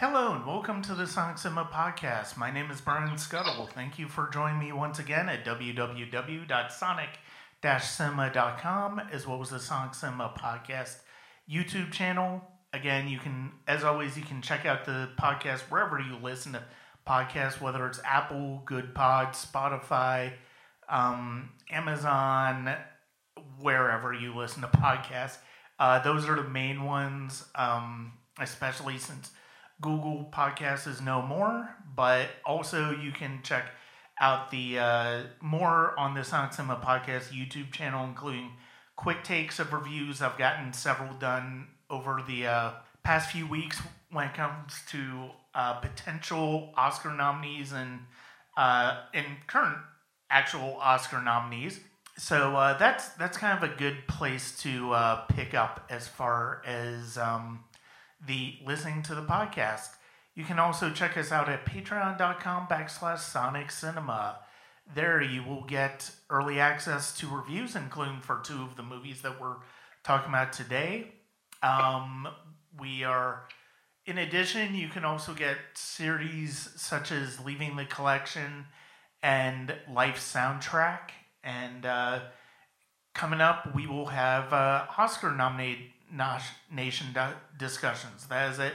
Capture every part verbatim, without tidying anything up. Hello and welcome to the Sonic Cinema podcast. My name is Brian Scuttle. Thank you for joining me once again at w w w dot sonic dash cinema dot com as well as the Sonic Cinema podcast YouTube channel. Again, you can, as always, you can check out the podcast wherever you listen to podcasts, whether it's Apple, Good Pod, Spotify, um, Amazon, wherever you listen to podcasts. Uh, those are the main ones, um, especially since Google Podcasts is no more, but also you can check out the uh, more on the Sonic Cinema Podcast YouTube channel, including quick takes of reviews. I've gotten several done over the uh, past few weeks when it comes to uh, potential Oscar nominees and, uh, and current actual Oscar nominees. So uh, that's that's kind of a good place to uh, pick up as far as um, the listening to the podcast. You can also check us out at patreon.com backslash Sonic Cinema. There you will get early access to reviews, including for two of the movies that we're talking about today. Um, we are, in addition, you can also get series such as Leaving the Collection and Life Soundtrack. And uh, coming up, we will have uh, Oscar-nominated Nation discussions. That is at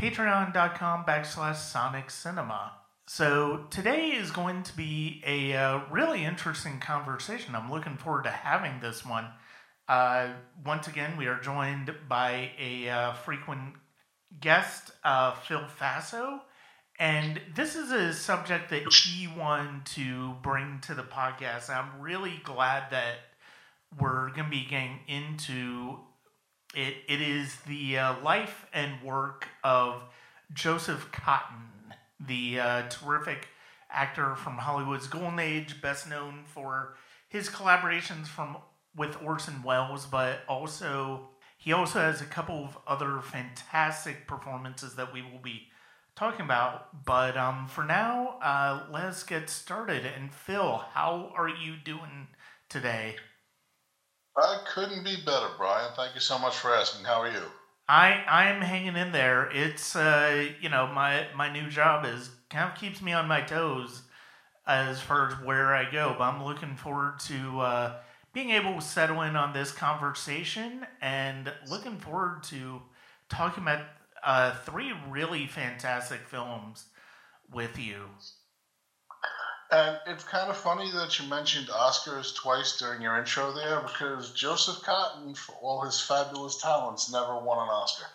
patreon.com backslash Sonic Cinema. So today is going to be a uh, really interesting conversation. I'm looking forward to having this one. Uh, once again, we are joined by a uh, frequent guest, uh, Phil Fasso. And this is a subject that he wanted to bring to the podcast. I'm really glad that we're going to be getting into it. It is the uh, life and work of Joseph Cotten, the uh, terrific actor from Hollywood's golden age, best known for his collaborations from with Orson Welles, but also he also has a couple of other fantastic performances that we will be talking about, but um, for now, uh, let's get started. And Phil, how are you doing today? I couldn't be better, Brian. Thank you so much for asking. How are you? I I'm hanging in there. It's uh, you know, my my new job is kind of keeps me on my toes as far as where I go. But I'm looking forward to uh, being able to settle in on this conversation and looking forward to talking about Uh, three really fantastic films with you. And it's kind of funny that you mentioned Oscars twice during your intro there, because Joseph Cotten, for all his fabulous talents, never won an Oscar.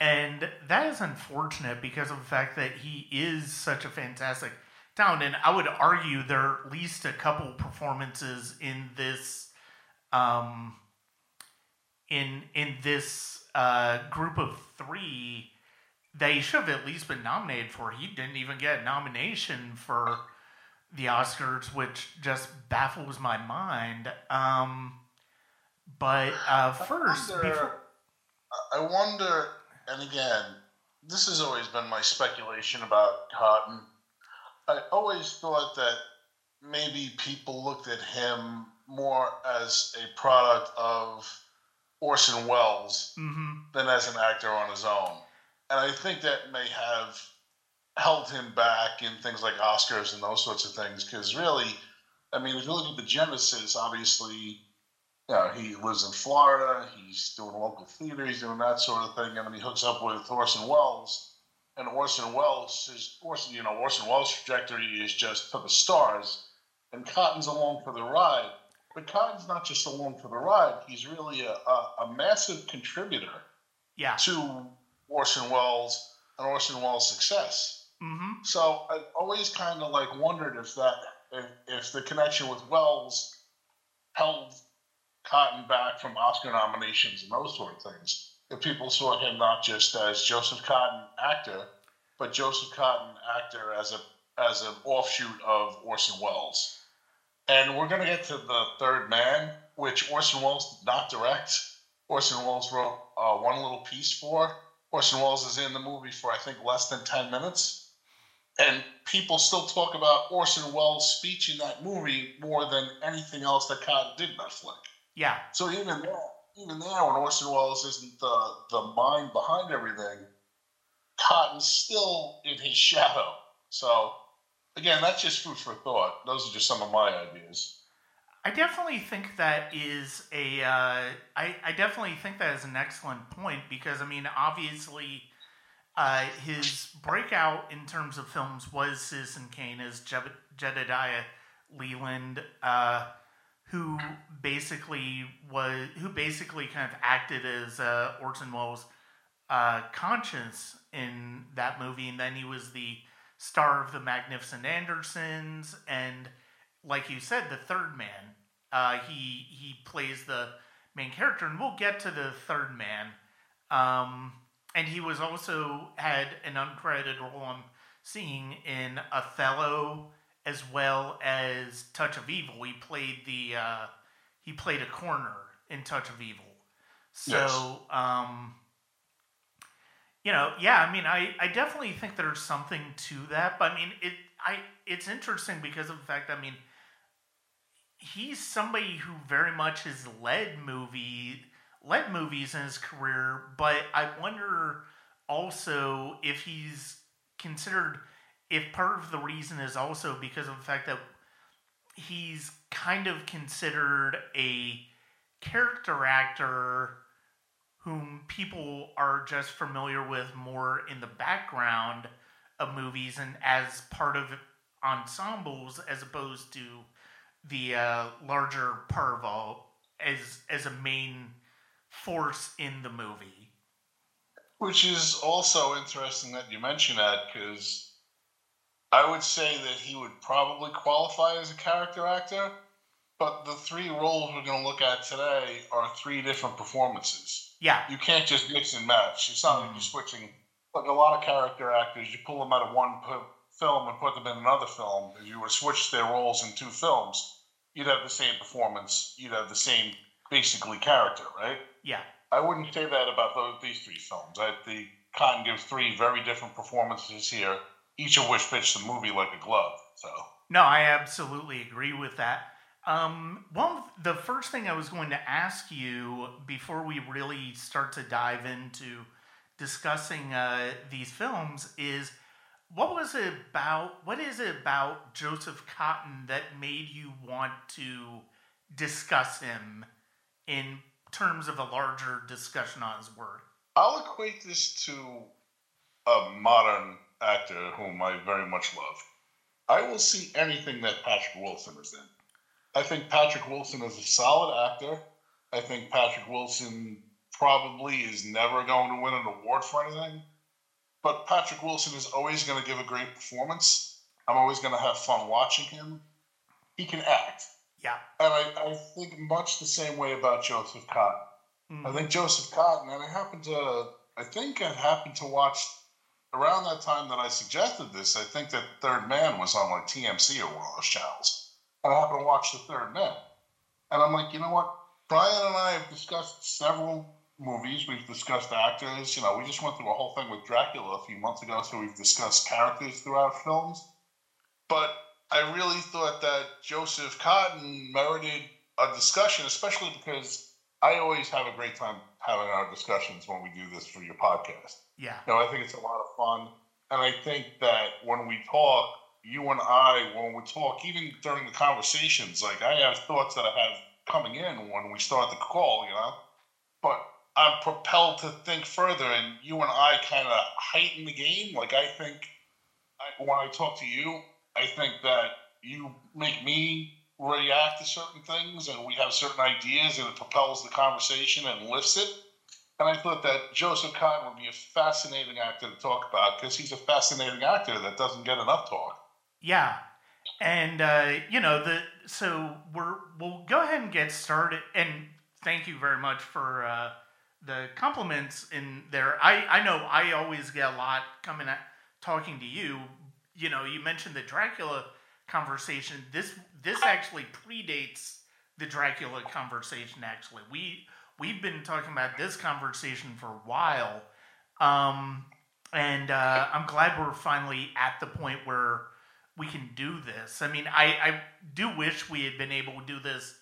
And that is unfortunate because of the fact that he is such a fantastic talent. And I would argue there are at least a couple performances in this um, in in this Uh, group of three that he should have at least been nominated for. He didn't even get a nomination for the Oscars, which just baffles my mind. Um, but uh, first... I wonder, before... I wonder, and again, this has always been my speculation about Cotten. I always thought that maybe people looked at him more as a product of Orson Welles mm-hmm. than as an actor on his own. And I think that may have held him back in things like Oscars and those sorts of things, because really, I mean, if you look at the genesis, obviously, you know, he lives in Florida, he's doing local theater, he's doing that sort of thing, and then he hooks up with Orson Welles, and Orson Welles is, Orson, you know, Orson Welles' trajectory is just to the stars, and Cotton's along for the ride. But Cotton's not just along for the ride. He's really a, a, a massive contributor yeah. to Orson Welles and Orson Welles' success. Mm-hmm. So I always kind of like wondered if that if, if the connection with Welles held Cotten back from Oscar nominations and those sort of things. If people saw him not just as Joseph Cotten actor, but Joseph Cotten actor as a as an offshoot of Orson Welles. And we're going to get to The Third Man, which Orson Welles did not direct. Orson Welles wrote uh, one little piece for. Orson Welles is in the movie for, I think, less than ten minutes. And people still talk about Orson Welles' speech in that movie more than anything else that Cotten did in that flick. Yeah. So even there, even there, when Orson Welles isn't the, the mind behind everything, Cotten's still in his shadow. So, again, that's just food for thought. Those are just some of my ideas. I definitely think that is a. Uh, I, I definitely think that is an excellent point because, I mean, obviously, uh, his breakout in terms of films was Citizen Kane as Je- Jedediah Leland, uh, who basically was who basically kind of acted as uh, Orson Welles' uh, conscience in that movie, and then he was the star of The Magnificent Andersons and, like you said, The Third Man. Uh, he he plays the main character, and we'll get to The Third Man. Um, and he was also had an uncredited role I'm seeing in Othello, as well as Touch of Evil. He played the uh, he played a coroner in Touch of Evil. So, yes. um, you know, yeah. I mean, I, I definitely think there's something to that. But I mean, it I it's interesting because of the fact. I mean. He's somebody who very much has led movie led movies in his career, but I wonder also if he's considered if part of the reason is also because of the fact that he's kind of considered a character actor whom people are just familiar with more in the background of movies and as part of ensembles as opposed to the uh, larger Parvol as as a main force in the movie. Which is also interesting that you mention that, because I would say that he would probably qualify as a character actor, but the three roles we're going to look at today are three different performances. Yeah. You can't just mix and match. It's not mm. like you're switching. Like a lot of character actors, you pull them out of one po- film and put them in another film. If you would switch their roles in two films, you'd have the same performance, you'd have the same, basically, character, right? Yeah. I wouldn't say that about those, these three films. I, the Cotton gives three very different performances here, each of which fits the movie like a glove, so. No, I absolutely agree with that. Um, well, the first thing I was going to ask you before we really start to dive into discussing uh, these films is, What was it about, what is it about Joseph Cotten that made you want to discuss him in terms of a larger discussion on his work? I'll equate this to a modern actor whom I very much love. I will see anything that Patrick Wilson is in. I think Patrick Wilson is a solid actor. I think Patrick Wilson probably is never going to win an award for anything. But Patrick Wilson is always going to give a great performance. I'm always going to have fun watching him. He can act. Yeah. And I, I think much the same way about Joseph Cotten. Mm-hmm. I think Joseph Cotten, and I happened to, I think I happened to watch around that time that I suggested this. I think that Third Man was on like T M C or one of those channels. And I happened to watch The Third Man. And I'm like, you know what? Brian and I have discussed several movies, we've discussed actors, you know, we just went through a whole thing with Dracula a few months ago, so we've discussed characters throughout films, but I really thought that Joseph Cotten merited a discussion, especially because I always have a great time having our discussions when we do this for your podcast. Yeah. You know, I think it's a lot of fun, and I think that when we talk, you and I, when we talk, even during the conversations, like, I have thoughts that I have coming in when we start the call, you know, but I'm propelled to think further, and you and I kind of heighten the game. Like, I think I, when I talk to you, I think that you make me react to certain things, and we have certain ideas, and it propels the conversation and lifts it. And I thought that Joseph Cotten would be a fascinating actor to talk about, because he's a fascinating actor that doesn't get enough talk. Yeah. And, uh, you know, the so we're, we'll go ahead and get started. And thank you very much for Uh, the compliments in there. I, I know I always get a lot coming at talking to you. You know, you mentioned the Dracula conversation. This this actually predates the Dracula conversation, actually. We, we've been talking about this conversation for a while. Um, and uh, I'm glad we're finally at the point where we can do this. I mean, I, I do wish we had been able to do this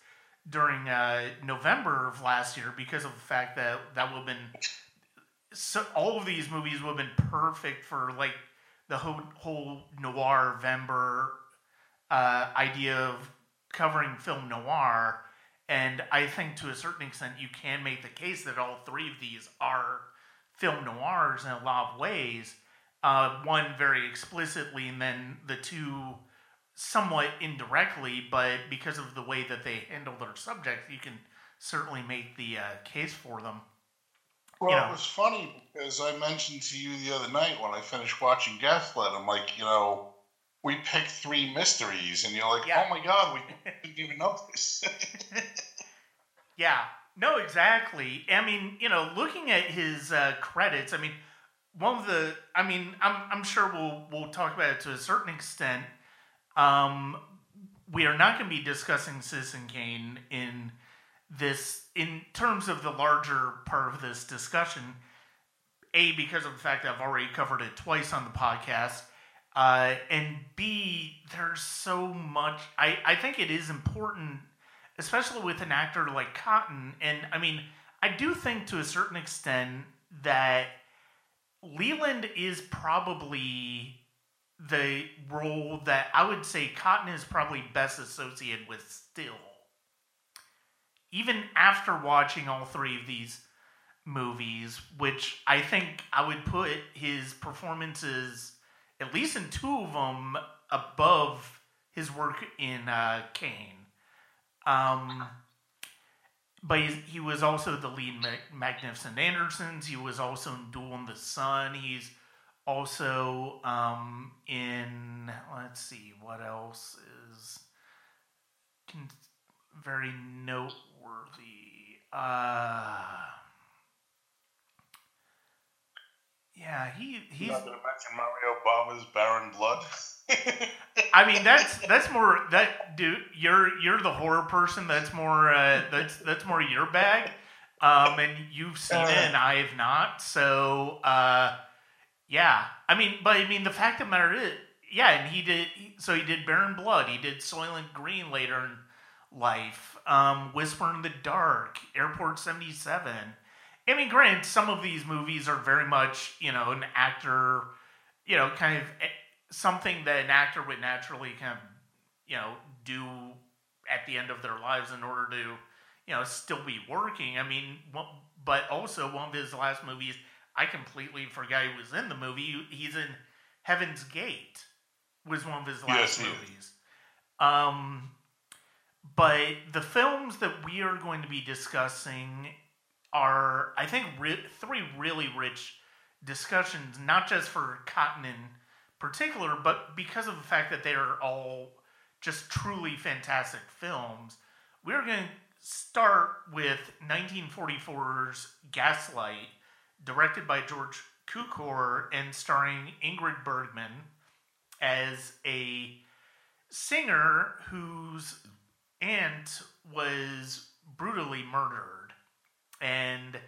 during uh, November of last year because of the fact that that would have been so all of these movies would have been perfect for like the whole, whole noir vember uh, idea of covering film noir. And I think to a certain extent you can make the case that all three of these are film noirs in a lot of ways. Uh, one very explicitly, and then the two somewhat indirectly, but because of the way that they handle their subjects, you can certainly make the uh, case for them. Well, you know, it was funny, as I mentioned to you the other night when I finished watching Gaslight, I'm like, you know, we picked three mysteries, and you're like, yeah. oh my god, we didn't even know this. Yeah, no, exactly. I mean, you know, looking at his uh, credits, I mean, one of the, I mean, I'm I'm sure we'll we'll talk about it to a certain extent. Um, we are not going to be discussing Citizen Kane in this, in terms of the larger part of this discussion, A, because of the fact that I've already covered it twice on the podcast, uh, and B, there's so much, I, I think it is important, especially with an actor like Cotten, and I mean, I do think to a certain extent that Leland is probably the role that I would say Cotten is probably best associated with still. Even after watching all three of these movies, which I think I would put his performances, at least in two of them, above his work in uh, Kane. Um, but he, he was also the lead in Magnificent Andersons. He was also in Duel in the Sun. He's also um, in, let's see, what else is can, very noteworthy? Uh, yeah, he he's. Not gonna mention Mario Bava's Baron Blood. I mean, that's that's more that dude. You're you're the horror person. That's more uh, that's that's more your bag. Um, and you've seen uh, it, and I have not. So. Uh, Yeah, I mean, but I mean, the fact of the matter is, yeah, and he did, so he did Baron Blood, he did Soylent Green later in life, um, Whisper in the Dark, Airport seventy-seven. I mean, granted, some of these movies are very much, you know, an actor, you know, kind of something that an actor would naturally kind of, you know, do at the end of their lives in order to, you know, still be working. I mean, but also one of his last movies, I completely forgot he was in the movie. He's in Heaven's Gate, was one of his last yes, movies. Um, but the films that we are going to be discussing are, I think, re- three really rich discussions, not just for Cotten in particular, but because of the fact that they are all just truly fantastic films. We're going to start with nineteen forty-four's Gaslight, directed by George Cukor and starring Ingrid Bergman as a singer whose aunt was brutally murdered. And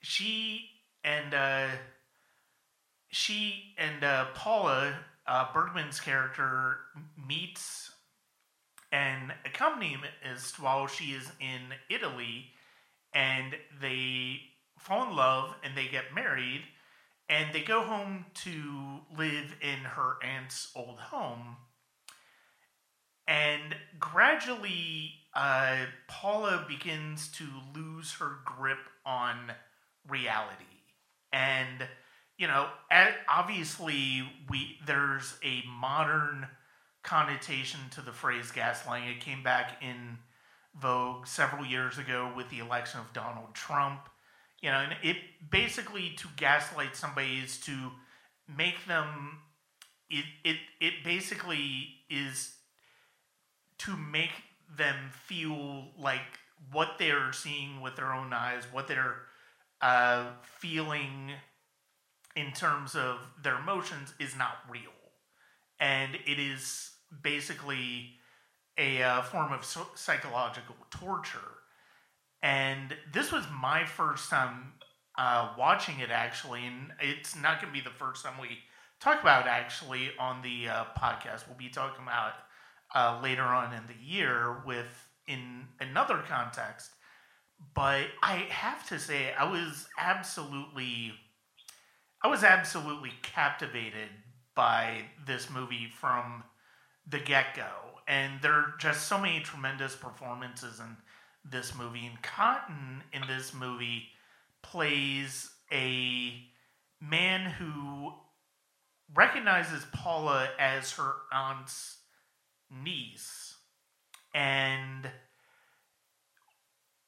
she and uh, she and uh, Paula, uh, Bergman's character, meets an accompanist while she is in Italy, and they fall in love, and they get married, and they go home to live in her aunt's old home. And gradually, uh, Paula begins to lose her grip on reality. And, you know, obviously, we there's a modern connotation to the phrase gaslighting. It came back in vogue several years ago with the election of Donald Trump. You know, and it basically, to gaslight somebody is to make them, it, it it basically is to make them feel like what they're seeing with their own eyes, what they're uh, feeling in terms of their emotions is not real. And it is basically a uh, form of so- psychological torture. And this was my first time uh, watching it, actually, and it's not going to be the first time we talk about it, actually, on the uh, podcast. We'll be talking about it uh, later on in the year with in another context. But I have to say, I was absolutely I was absolutely captivated by this movie from the get-go. And there are just so many tremendous performances in this movie. And Cotten in this movie plays a man who recognizes Paula as her aunt's niece and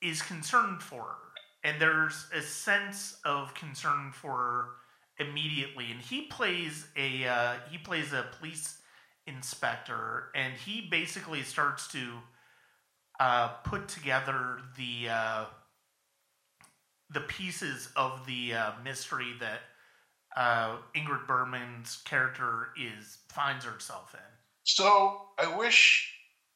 is concerned for her. And there's a sense of concern for her immediately. And he plays a uh, he plays a police inspector, and he basically starts to uh, put together the uh, the pieces of the uh, mystery that uh, Ingrid Bergman's character is finds herself in. So I wish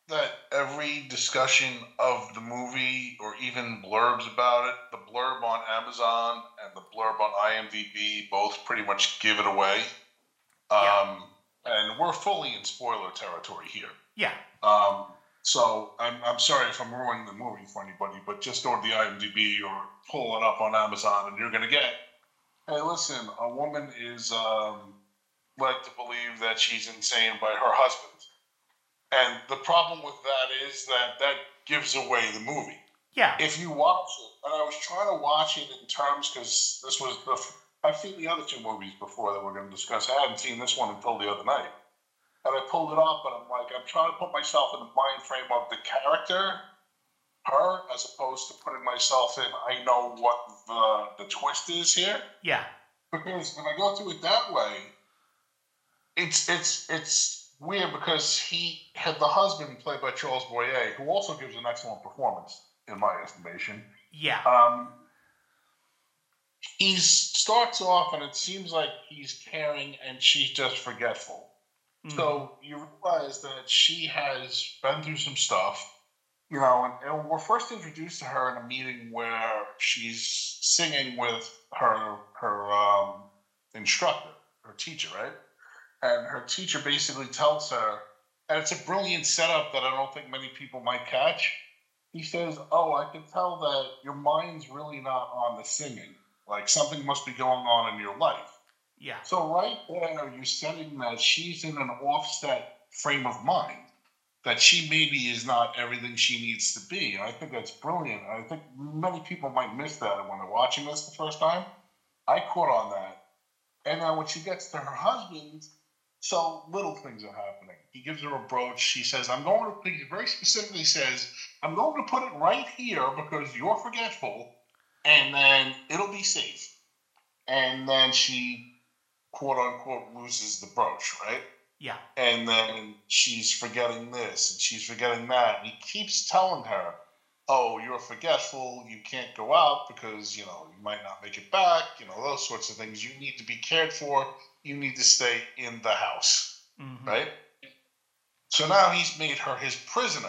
that every discussion of the movie, or even blurbs about it, the blurb on Amazon and the blurb on I M D B both pretty much give it away. Yeah. Um, and we're fully in spoiler territory here. Yeah. Um, so I'm I'm sorry if I'm ruining the movie for anybody, but just go to the I M D B or pull it up on Amazon and you're going to get, hey, listen, a woman is um, led to believe that she's insane by her husband. And the problem with that is that that gives away the movie. Yeah. If you watch it, and I was trying to watch it in terms, because this was the, I've seen the other two movies before that we're going to discuss. I hadn't seen this one until the other night. And I pulled it up, and I'm like, I'm trying to put myself in the mind frame of the character, her, as opposed to putting myself in, I know what the, the twist is here. Yeah. Because when I go through it that way, it's, it's, it's, weird because he had the husband played by Charles Boyer, who also gives an excellent performance, in my estimation. Yeah. Um, he starts off, and it seems like he's caring, and she's just forgetful. Mm. So you realize that she has been through some stuff, you know, and, and we're first introduced to her in a meeting where she's singing with her, her um, instructor, her teacher, right? And her teacher basically tells her, and it's a brilliant setup that I don't think many people might catch. He says, oh, I can tell that your mind's really not on the singing. Like, something must be going on in your life. Yeah. So right there, you're setting that she's in an offset frame of mind, that she maybe is not everything she needs to be. And I think that's brilliant. And I think many people might miss that. And when they're watching this the first time, I caught on that. And now when she gets to her husband, so little things are happening. He gives her a brooch. She says, I'm going to, he very specifically says, I'm going to put it right here because you're forgetful, and then it'll be safe. And then she, quote unquote, loses the brooch, right? Yeah. And then she's forgetting this, and she's forgetting that. And he keeps telling her, oh, you're forgetful. You can't go out because, you know, you might not make it back. You know, those sorts of things. You need to be cared for. You need to stay in the house, mm-hmm. right? So now he's made her his prisoner.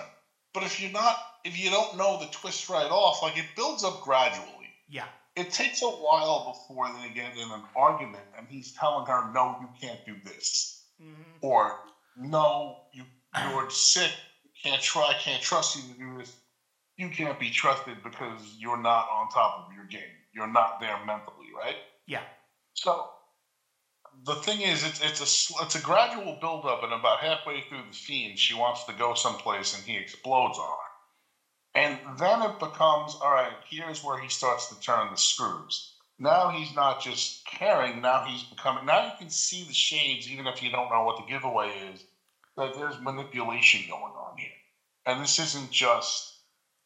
But if you're not, if you don't know the twist right off, like it builds up gradually. Yeah. It takes a while before they get in an argument and he's telling her, no, you can't do this. Mm-hmm. Or, no, you, you're sick. Can't try, can't trust you to do this. You can't be trusted because you're not on top of your game. You're not there mentally, right? Yeah. So the thing is, it's it's a it's a gradual buildup, and about halfway through the scene, she wants to go someplace, and he explodes on her. And then it becomes, all right, here's where he starts to turn the screws. Now he's not just caring, now he's becoming, now you can see the shades, even if you don't know what the giveaway is, that there's manipulation going on here. And this isn't just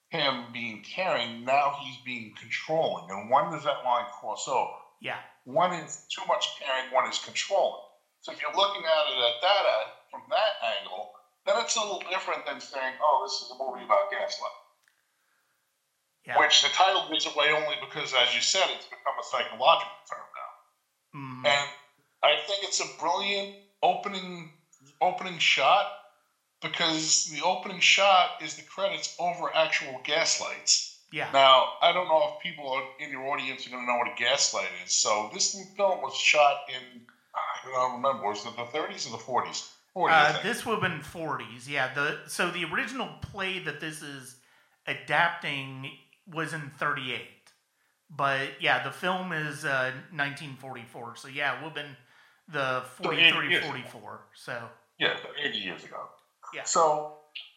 him being caring, now he's being controlling. And when does that line cross over? Yeah. One is too much caring, one is controlling. So if you're looking at it at that uh, from that angle, then it's a little different than saying, oh, this is a movie about gaslight. Yeah. Which the title gives away only because, as you said, it's become a psychological term now. Mm-hmm. And I think it's a brilliant opening opening shot because the opening shot is the credits over actual gaslights. Yeah. Now, I don't know if people in your audience are going to know what a gaslight is. So this film was shot in, I don't remember, was it the thirties or the forties? forties uh, this would have been forties, yeah. The So the original play that this is adapting was in thirty-eight. But yeah, the film is uh, nineteen forty-four. So yeah, it would have been the forty-three, forty-four. So yeah, eighty years ago. Yeah. So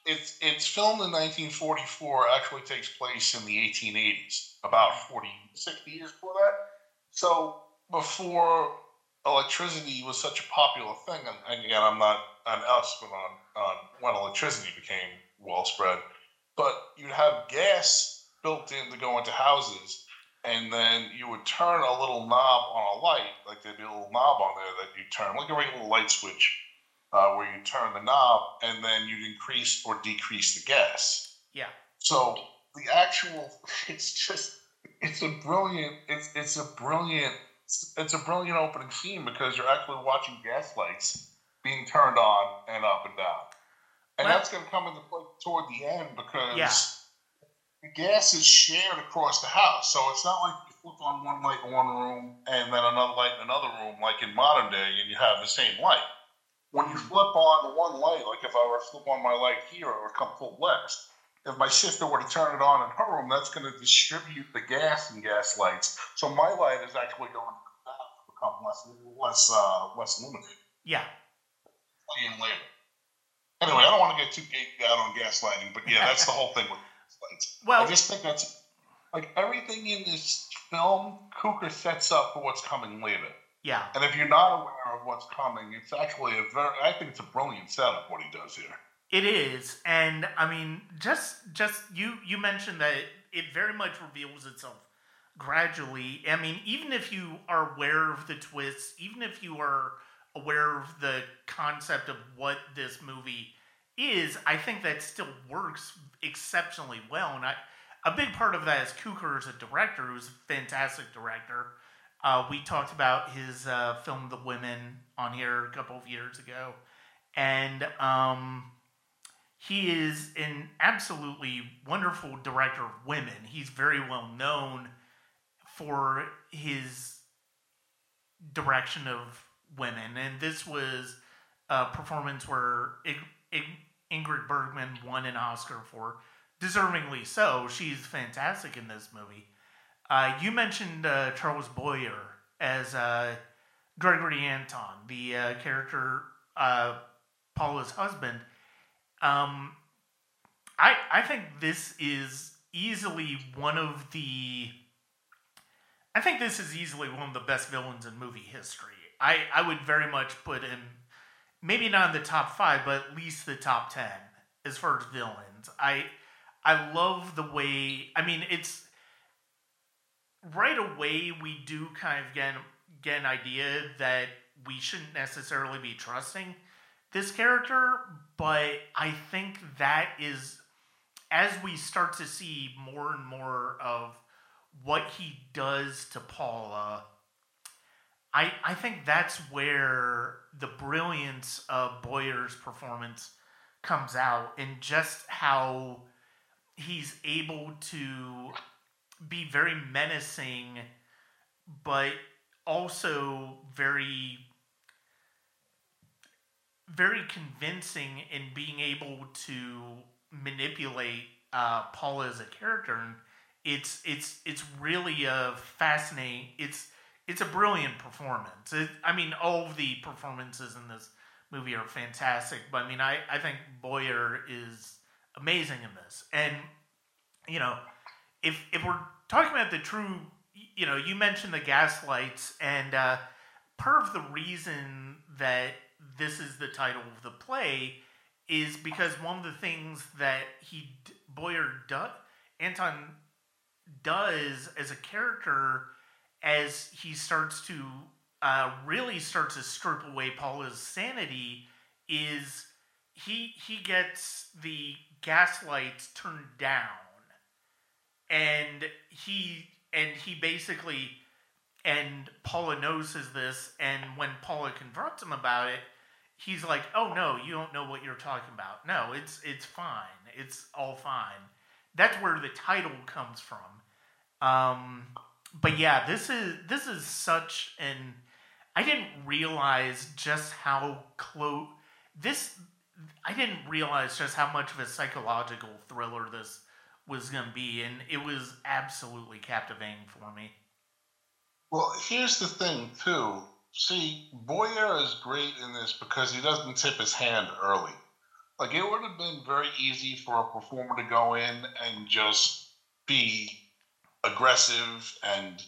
it's it's filmed in nineteen forty-four. Actually, takes place in the eighteen eighties, about forty, sixty years before that. So before electricity was such a popular thing, and, and again, I'm not an expert on on when electricity became well spread, but you'd have gas built in to go into houses. And then you would turn a little knob on a light, like there'd be a little knob on there that you turn, like a regular light switch, uh, where you turn the knob, and then you'd increase or decrease the gas. Yeah. So the actual, it's just, it's a brilliant, it's it's a brilliant, it's a brilliant opening scene because you're actually watching gas lights being turned on and up and down, and well, that's going to come into play toward the end because. Yeah. The gas is shared across the house, so it's not like you flip on one light in one room and then another light in another room, like in modern day, and you have the same light. When you flip on one light, like if I were to flip on my light here, it would come full blast. If my sister were to turn it on in her room, that's going to distribute the gas and gas lights. So my light is actually going to become less, less, uh, less illuminated. Yeah. Later. Anyway, I don't want to get too geeked out on gaslighting, but yeah, that's the whole thing with. Well, I just think that's like everything in this film, Cukor sets up for what's coming later. Yeah. And if you're not aware of what's coming, it's actually a very, I think it's a brilliant setup what he does here. It is. And I mean, just, just you, you mentioned that it, it very much reveals itself gradually. I mean, even if you are aware of the twists, even if you are aware of the concept of what this movie is, I think that still works exceptionally well, and I, a big part of that is Cukor as a director, who's a fantastic director. Uh, we talked about his uh, film The Women on here a couple of years ago, and um, he is an absolutely wonderful director of women. He's very well known for his direction of women, and this was a performance where it, it, Ingrid Bergman won an Oscar for, deservingly so. She's fantastic in this movie. Uh, you mentioned uh, Charles Boyer as uh, Gregory Anton, the uh, character, uh, Paula's husband. Um, I I think this is easily one of the. I think this is easily one of the best villains in movie history. I, I would very much put him. Maybe not in the top five, but at least the top ten as far as villains. I I love the way... I mean, it's... Right away, we do kind of get, get an idea that we shouldn't necessarily be trusting this character, but I think that is... As we start to see more and more of what he does to Paula... I, I think that's where the brilliance of Boyer's performance comes out, and just how he's able to be very menacing, but also very, very convincing in being able to manipulate uh, Paula as a character. And it's it's it's really a fascinating. It's It's a brilliant performance. It, I mean, all of the performances in this movie are fantastic, but I mean, I, I think Boyer is amazing in this. And, you know, if if we're talking about the true, you know, you mentioned the gaslights, and uh, part of the reason that this is the title of the play is because one of the things that he, Boyer, do, Anton does as a character as he starts to uh, really starts to strip away Paula's sanity, is he he gets the gaslights turned down, and he and he basically and Paula notices this, and when Paula confronts him about it, he's like, "Oh no, you don't know what you're talking about. No, it's it's fine. It's all fine." That's where the title comes from. Um, But yeah, this is this is such an... I didn't realize just how close... This... I didn't realize just how much of a psychological thriller this was going to be, and it was absolutely captivating for me. Well, here's the thing, too. See, Boyer is great in this because he doesn't tip his hand early. Like, it would have been very easy for a performer to go in and just be aggressive and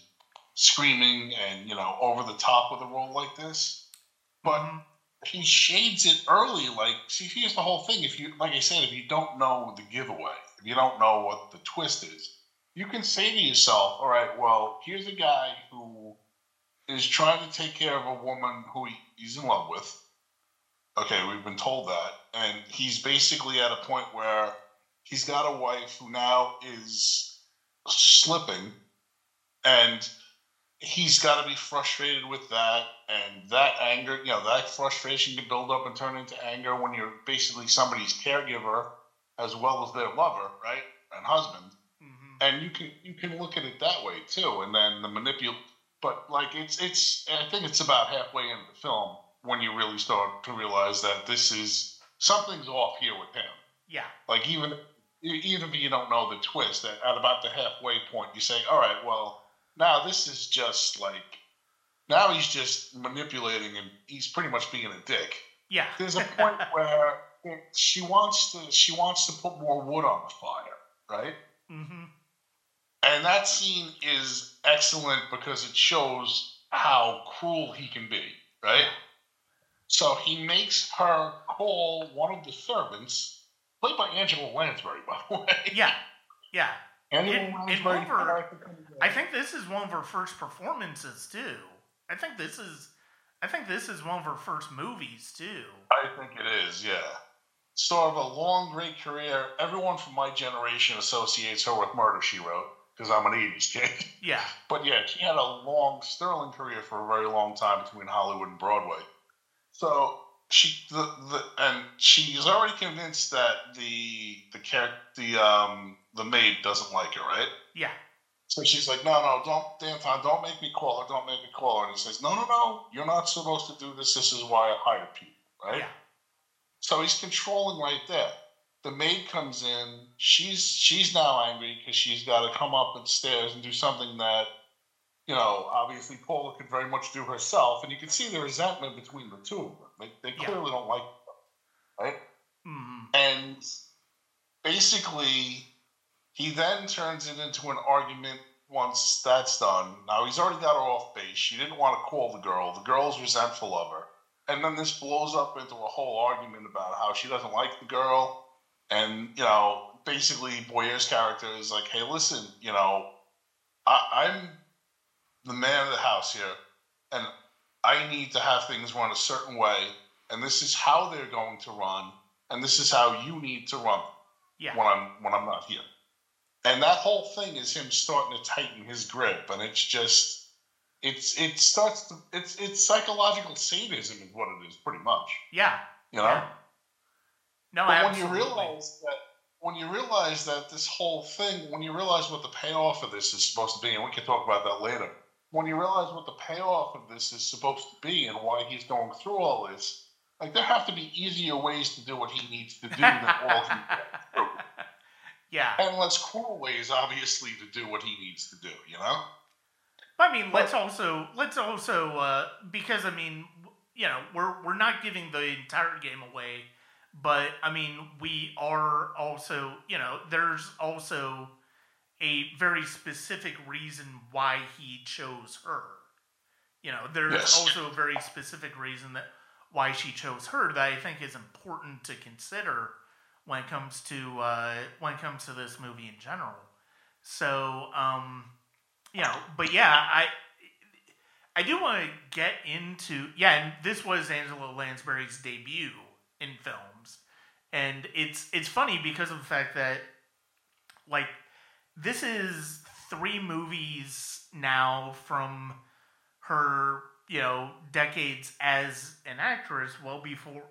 screaming and, you know, over the top with a role like this. But he shades it early. Like, see, here's the whole thing. If you, like I said, if you don't know the giveaway, if you don't know what the twist is, you can say to yourself, all right, well, here's a guy who is trying to take care of a woman who he's in love with. Okay, we've been told that. And he's basically at a point where he's got a wife who now is slipping, and he's got to be frustrated with that. And that anger, you know, that frustration can build up and turn into anger when you're basically somebody's caregiver as well as their lover, right, and husband. Mm-hmm. And you can you can look at it that way too. And then the manipul, but like it's it's I think it's about halfway into the film when you really start to realize that this is something's off here with him. Yeah. Like even even if you don't know the twist, that at about the halfway point, you say, all right, well, now this is just like, now he's just manipulating and he's pretty much being a dick. Yeah. There's a point where she wants to she wants to put more wood on the fire, right? Mm-hmm. And that scene is excellent because it shows how cruel he can be, right? So he makes her call one of the servants, played by Angela Lansbury, by the way. Yeah, yeah. Angela it, Lansbury. It over, I think this is one of her first performances too. I think this is, I think this is one of her first movies too. I think it is, yeah. Sort of a long, great career. Everyone from my generation associates her with Murder, She Wrote, because I'm an eighties kid. Yeah. But yeah, she had a long, sterling career for a very long time between Hollywood and Broadway. So she the, the and she's already convinced that the the character the um the maid doesn't like her, right? Yeah. So she's like, no, no, don't, Anton, don't make me call her, don't make me call her. And he says, no, no, no, you're not supposed to do this. This is why I hire people, right? Yeah. So he's controlling right there. The maid comes in. She's she's now angry because she's got to come up the stairs and do something that, you know, obviously Paula could very much do herself, and you can see the resentment between the two of them. They, they clearly yeah. don't like her, right? Mm-hmm. And basically, he then turns it into an argument once that's done. Now, he's already got her off base. She didn't want to call the girl. The girl's resentful of her. And then this blows up into a whole argument about how she doesn't like the girl. And, you know, basically Boyer's character is like, hey, listen, you know, I, I'm the man of the house here, and I need to have things run a certain way, and this is how they're going to run, and this is how you need to run yeah. when I'm when I'm not here. And that whole thing is him starting to tighten his grip, and it's just it's it starts to, it's it's psychological sadism is what it is, pretty much. Yeah. You know? Yeah. No, but absolutely. When you realize that When you realize that this whole thing, when you realize what the payoff of this is supposed to be, and we can talk about that later, when you realize what the payoff of this is supposed to be and why he's going through all this, like, there have to be easier ways to do what he needs to do than all he goes through. Yeah. And less cruel ways, obviously, to do what he needs to do, you know? I mean, but, let's also, let's also, uh, because, I mean, you know, we're we're not giving the entire game away. But, I mean, we are also, you know, there's also a very specific reason why he chose her. You know, there's yes. also a very specific reason that why she chose her that I think is important to consider when it comes to uh, when it comes to this movie in general. So, um, you know, but yeah, I I do want to get into yeah, and this was Angela Lansbury's debut in films, and it's it's funny because of the fact that, like, this is three movies now from her, you know, decades as an actress, well before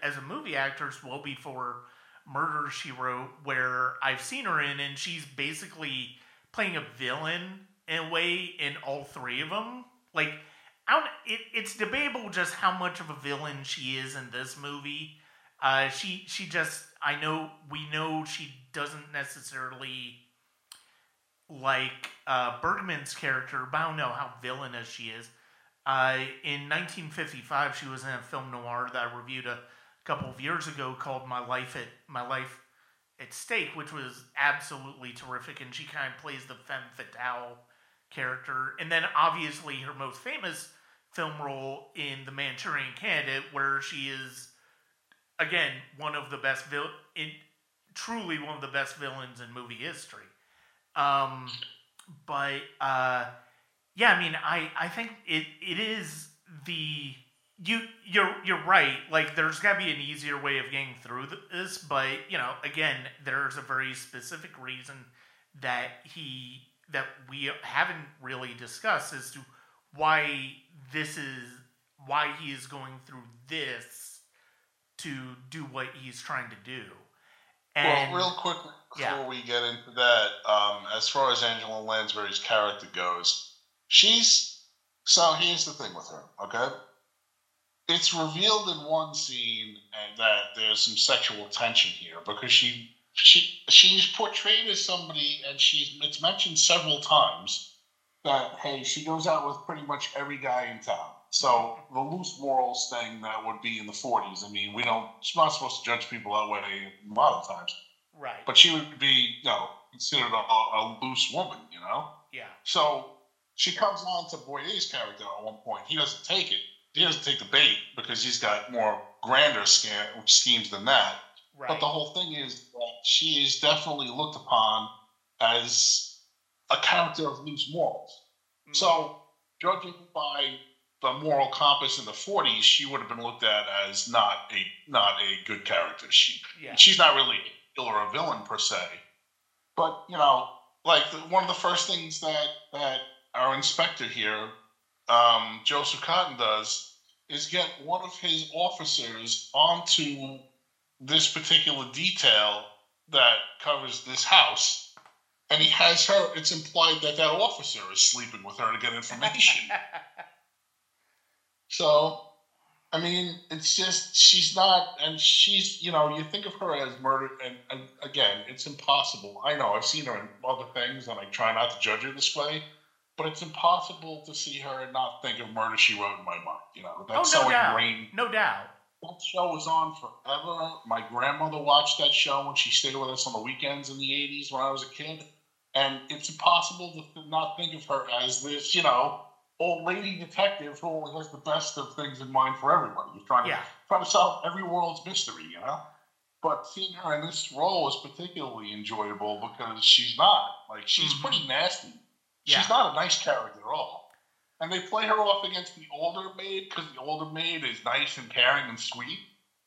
as a movie actress, well before Murder, She Wrote, where I've seen her in, and she's basically playing a villain in a way in all three of them. Like, I don't, it, it's debatable just how much of a villain she is in this movie Uh, she she just I know we know she doesn't necessarily like uh, Bergman's character, but I don't know how villainous she is. Uh, in nineteen fifty-five, she was in a film noir that I reviewed a couple of years ago called My Life at My Life at Stake, which was absolutely terrific, and she kind of plays the femme fatale character. And then obviously her most famous film role in The Manchurian Candidate, where she is again one of the best vil- in, truly one of the best villains in movie history. Um, but uh, yeah, I mean, I, I think it it is the you you're you're right. Like, there's got to be an easier way of getting through this, but you know, again, there's a very specific reason that he that we haven't really discussed as to why this is why he is going through this to do what he's trying to do. And, well, real quick before yeah. we get into that, um, as far as Angela Lansbury's character goes, she's so here's the thing with her, okay? It's revealed in one scene that there's some sexual tension here because she she she's portrayed as somebody, and she's it's mentioned several times that hey, she goes out with pretty much every guy in town. So the loose morals thing that would be in the forties. I mean, we don't. It's not supposed to judge people that way a lot of times, right? But she would be, you know, considered a, a loose woman, you know. Yeah. So she yeah. comes on to Boyer's character at one point. He doesn't take it. He doesn't take the bait because he's got more grander schemes than that. Right. But the whole thing is that she is definitely looked upon as a character of loose morals. Mm. So judging by the moral compass in the forties, she would have been looked at as not a not a good character. She yeah. she's not really ill or a villain per se, but you know, like the, one of the first things that that our inspector here, um, Joseph Cotten, does is get one of his officers onto this particular detail that covers this house, and he has her. It's implied that that officer is sleeping with her to get information. So, I mean, it's just, she's not, and she's, you know, you think of her as murder, and, and again, it's impossible. I know, I've seen her in other things, and I try not to judge her this way, but it's impossible to see her and not think of Murder, She Wrote in my mind, you know. That's oh, no so doubt. ingrained. No doubt. That show was on forever. My grandmother watched that show when she stayed with us on the weekends in the eighties when I was a kid, and it's impossible to not think of her as this, you know, old lady detective who only has the best of things in mind for everybody. You're trying to yeah. trying to solve every world's mystery, you know. But seeing her in this role is particularly enjoyable because she's not like she's mm-hmm. pretty nasty. Yeah. She's not a nice character at all, and they play her off against the older maid because the older maid is nice and caring and sweet.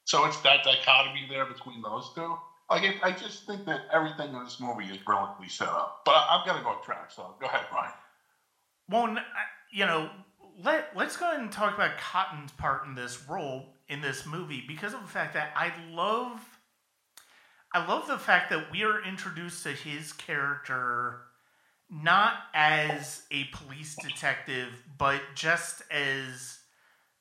So it's that dichotomy there between those two. Like it, I just think that everything in this movie is brilliantly set up. But I, I'm gonna go track. So go ahead, Brian. Well. N- You know, let, let's go ahead and talk about Cotton's part in this role, in this movie, because of the fact that I love, I love the fact that we are introduced to his character not as a police detective, but just as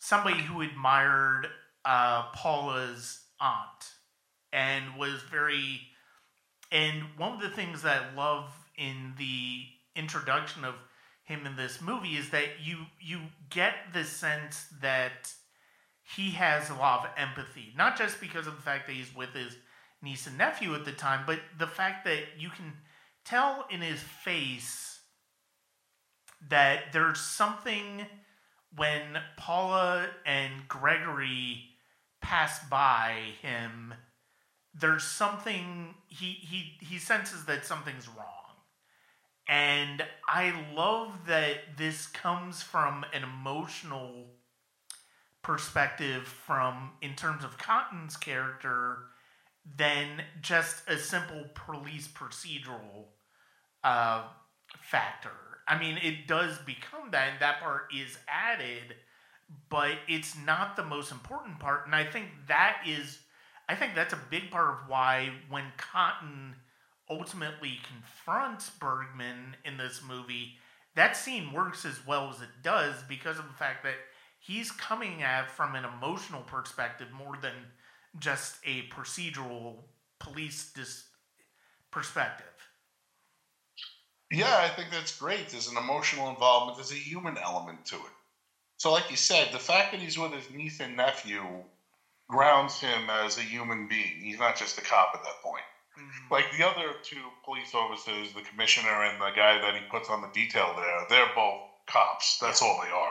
somebody who admired uh, Paula's aunt and was very, and one of the things that I love in the introduction of him in this movie is that you you get the sense that he has a lot of empathy, not just because of the fact that he's with his niece and nephew at the time, but the fact that you can tell in his face that there's something when Paula and Gregory pass by him, there's something he he, he senses that something's wrong. And I love that this comes from an emotional perspective from, in terms of Cotton's character, than just a simple police procedural uh, factor. I mean, it does become that, and that part is added, but it's not the most important part. And I think that is, I think that's a big part of why when Cotton ultimately confronts Bergman in this movie, that scene works as well as it does because of the fact that he's coming at it from an emotional perspective more than just a procedural police dis- perspective. Yeah, I think that's great. There's an emotional involvement. There's a human element to it. So like you said, the fact that he's with his niece and nephew grounds him as a human being. He's not just a cop at that point. Mm-hmm. Like the other two police officers, the commissioner and the guy that he puts on the detail there, they're both cops. That's all they are.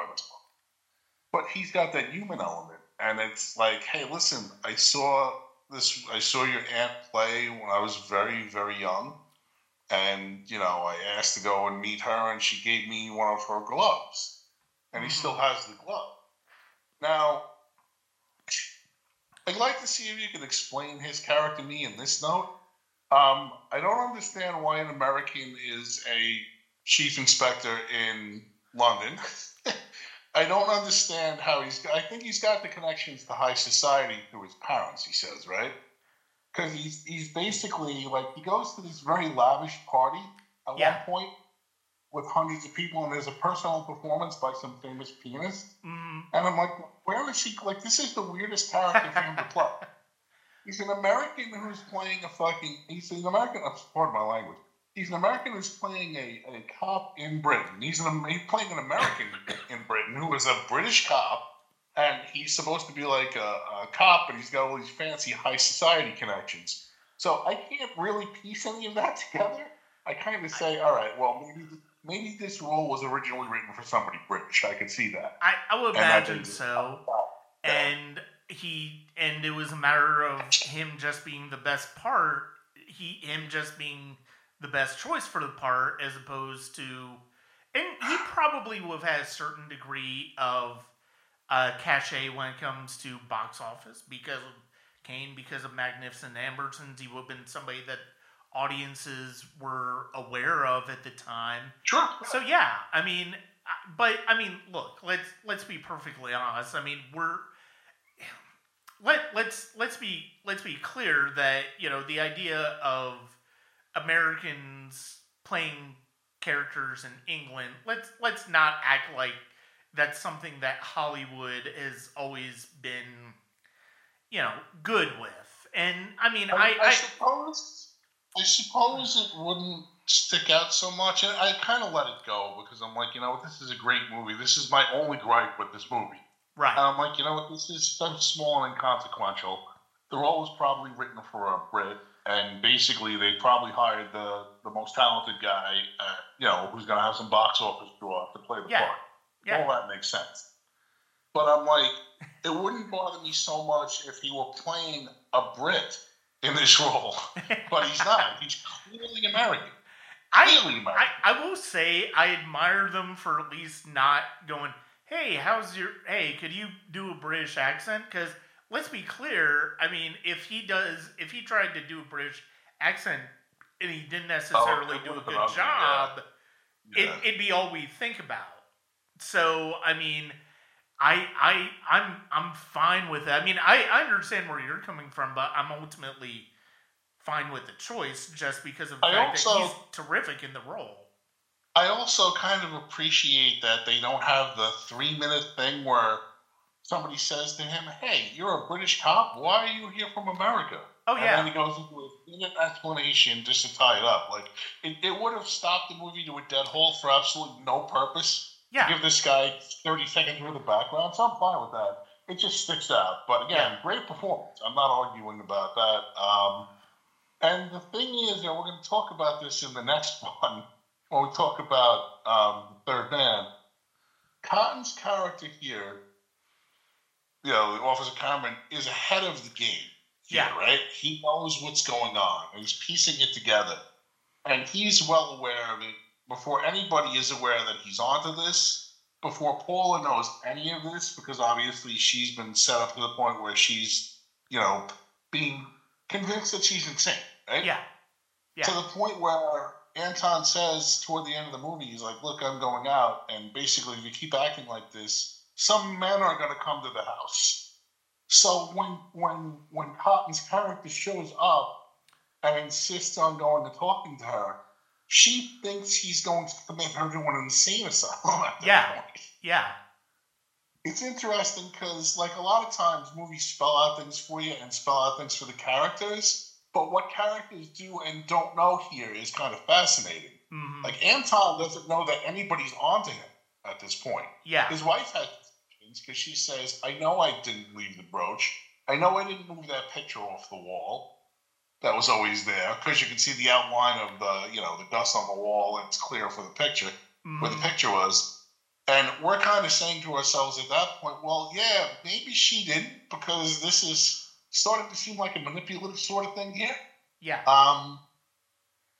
But he's got that human element. And it's like, hey, listen, I saw this. I saw your aunt play when I was very, very young. And, you know, I asked to go and meet her, and she gave me one of her gloves. And he mm-hmm. still has the glove. Now, I'd like to see if you could explain his character to me in this note. Um, I don't understand why an American is a chief inspector in London. I don't understand how he's... I think he's got the connections to high society through his parents, he says, right? Because he's, he's basically, like, he goes to this very lavish party at yeah. one point with hundreds of people, and there's a personal performance by some famous pianist. Mm. And I'm like, where is he? Like, this is the weirdest character for him to play. He's an American who's playing a fucking... He's an American... Pardon my language. He's an American who's playing a, a cop in Britain. He's, an, he's playing an American in Britain who is a British cop, and he's supposed to be like a, a cop, but he's got all these fancy high society connections. So I can't really piece any of that together. I kind of say, all right, well, maybe, maybe this role was originally written for somebody British. I can see that. I, I would imagine so. Yeah. And he, and it was a matter of him just being the best part. He, him just being... the best choice for the part, as opposed to, and he probably would have had a certain degree of uh, cachet when it comes to box office because of Kane, because of Magnificent Andersons. He would have been somebody that audiences were aware of at the time. Sure. So yeah, I mean, but I mean, look, let's let's be perfectly honest. I mean, we're let let's let's be let's be clear that, you know, the idea of Americans playing characters in England, let's let's not act like that's something that Hollywood has always been, you know, good with. And I mean, I, I, I, I suppose I suppose it wouldn't stick out so much. And I kind of let it go because I'm like, you know, this is a great movie. This is my only gripe with this movie. Right. And I'm like, you know what? This is so small and inconsequential. The role was probably written for a Brit. And basically, they probably hired the, the most talented guy, uh, you know, who's going to have some box office draw to play the yeah. part. Yeah. All that makes sense. But I'm like, it wouldn't bother me so much if he were playing a Brit in this role. But he's not. He's clearly American. Clearly I, American. I, I will say I admire them for at least not going, hey, how's your, hey, could you do a British accent? Because... let's be clear, I mean, if he does, if he tried to do a British accent and he didn't necessarily oh, do a good job, yeah. Yeah. It, it'd be all we'd think about. So, I mean, I, I, I'm, I'm fine with it. I mean, I, I understand where you're coming from, but I'm ultimately fine with the choice just because of the I fact also, that he's terrific in the role. I also kind of appreciate that they don't have the three-minute thing where somebody says to him, hey, you're a British cop. Why are you here from America? Oh, yeah. And then he goes into an explanation just to tie it up. Like, it, it would have stopped the movie to a dead halt for absolutely no purpose. Yeah. Give this guy thirty seconds worth of background. So I'm fine with that. It just sticks out. But again, yeah. great performance. I'm not arguing about that. Um, and the thing is, and we're going to talk about this in the next one when we talk about um, The Third Man. Cotton's character here, you know, Officer Cameron is ahead of the game here, yeah. right? He knows what's going on. He's piecing it together. And he's well aware of it before anybody is aware that he's onto this, before Paula knows any of this, because obviously she's been set up to the point where she's, you know, being convinced that she's insane, right? Yeah. yeah. To the point where Anton says toward the end of the movie, he's like, look, I'm going out, and basically if you keep acting like this, some men are going to come to the house. So when when when Cotton's character shows up and insists on going and talking to her, she thinks he's going to commit her to an insane asylum. At that yeah, point. yeah. it's interesting because, like, a lot of times movies spell out things for you and spell out things for the characters, but what characters do and don't know here is kind of fascinating. Mm-hmm. Like, Anton doesn't know that anybody's onto him at this point. Yeah. His wife has questions because she says, I know I didn't leave the brooch. I know I didn't move that picture off the wall. That was always there because you can see the outline of the, you know, the dust on the wall, and it's clear for the picture, mm-hmm. where the picture was. And we're kind of saying to ourselves at that point, well, yeah, maybe she didn't, because this is starting to seem like a manipulative sort of thing here. Yeah. Um,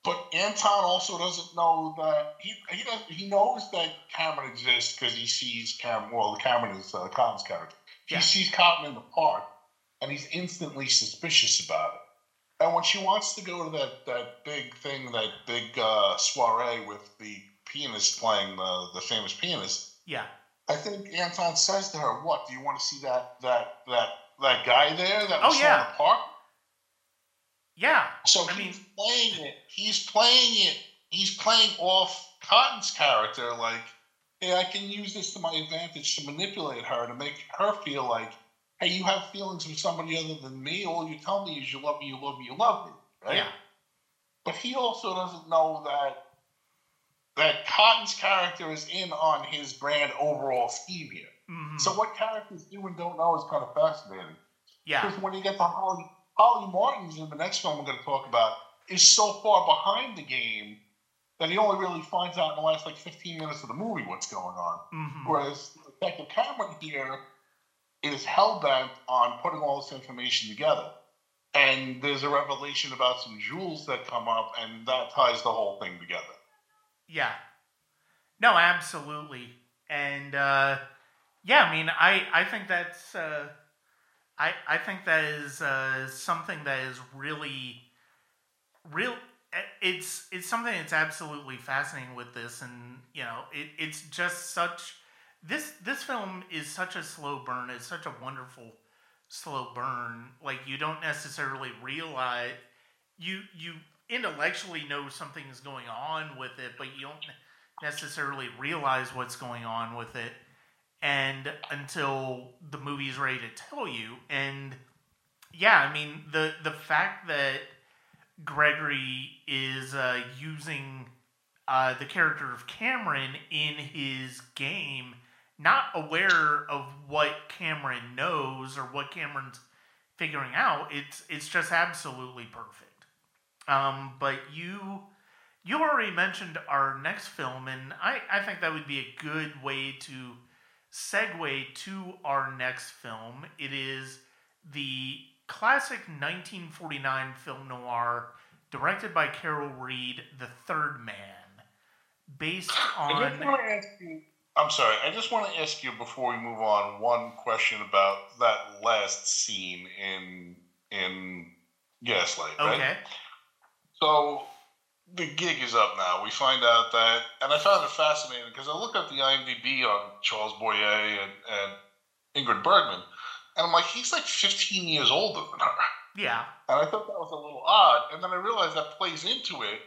but Anton also doesn't know that he he, does, he knows that Cameron exists because he sees Cameron. Well, Cameron is uh, Cotton's character. He yeah. sees Cotton in the park, and he's instantly suspicious about it. And when she wants to go to that, that big thing, that big uh, soiree with the pianist playing the, the famous pianist. Yeah. I think Anton says to her, what, do you want to see that that that, that guy there that was oh, yeah. in the park? Yeah. So I he's mean... playing it. He's playing it. He's playing off Cotton's character like, hey, I can use this to my advantage to manipulate her, to make her feel like, hey, you have feelings for somebody other than me. All you tell me is you love me, you love me, you love me. Right? Yeah. But he also doesn't know that that Cotton's character is in on his grand overall scheme here. Mm-hmm. So what characters do and don't know is kind of fascinating. Yeah. Because when you get to Holly, Holly Martins in the next film we're going to talk about is so far behind the game that he only really finds out in the last like fifteen minutes of the movie what's going on. Mm-hmm. Whereas Detective Cameron here is hell-bent on putting all this information together. And there's a revelation about some jewels that come up, and that ties the whole thing together. Yeah. No, absolutely. And, uh, yeah, I mean, I, I think that's, uh, I, I think that is, uh, something that is really, real, it's, it's something that's absolutely fascinating with this. And, you know, it, it's just such, this, this film is such a slow burn. It's such a wonderful slow burn. Like, you don't necessarily realize, you, you, intellectually know something is going on with it, but you don't necessarily realize what's going on with it and until the movie's ready to tell you. And yeah, I mean, the, the fact that Gregory is uh, using uh, the character of Cameron in his game, not aware of what Cameron knows or what Cameron's figuring out, it's it's just absolutely perfect. Um, but you, you already mentioned our next film, and I, I think that would be a good way to segue to our next film. It is the classic nineteen forty-nine film noir, directed by Carol Reed, The Third Man, based on... I just want to ask you, I'm sorry, I just want to ask you before we move on, one question about that last scene in, in Gaslight, right? Okay. So, the gig is up now. We find out that, and I found it fascinating because I look at the I M D B on Charles Boyer and, and Ingrid Bergman, and I'm like, he's like fifteen years older than her. Yeah. And I thought that was a little odd, and then I realized that plays into it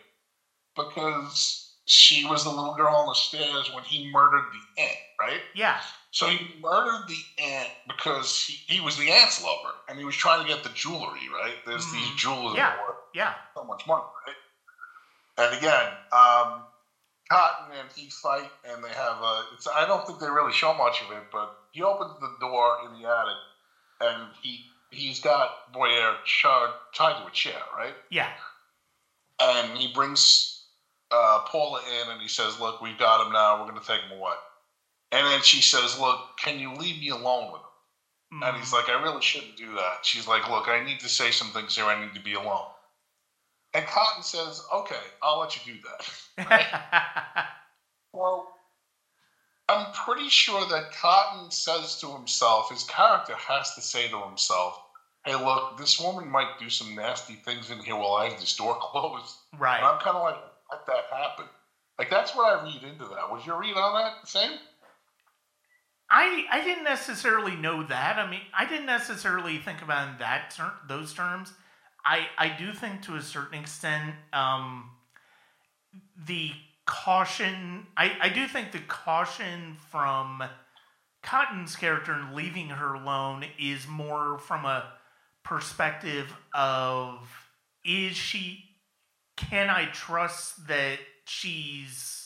because she was the little girl on the stairs when he murdered the aunt, right? Yeah. So he murdered the aunt because he, he was the aunt's lover, and he was trying to get the jewelry, right? There's mm-hmm. these jewelers yeah. worth yeah. so much money, right? And again, um, Cotton and he fight, and they have a... It's, I don't think they really show much of it, but he opens the door in the attic, and he, he's got Boyer char- tied to a chair, right? Yeah. And he brings uh, Paula in, and he says, look, we've got him now. We're going to take him away. And then she says, look, can you leave me alone with him? Mm-hmm. And he's like, I really shouldn't do that. She's like, look, I need to say some things here. I need to be alone. And Cotton says, okay, I'll let you do that. Right? Well, I'm pretty sure that Cotton says to himself, his character has to say to himself, hey, look, this woman might do some nasty things in here while I have this door closed. Right. And I'm kind of like, let that happen. Like, that's what I read into that. Was your read on that the same? I, I didn't necessarily know that. I mean, I didn't necessarily think about in that ter- those terms. I, I do think to a certain extent um, the caution... I, I do think the caution from Cotton's character in leaving her alone is more from a perspective of, is she, can I trust that she's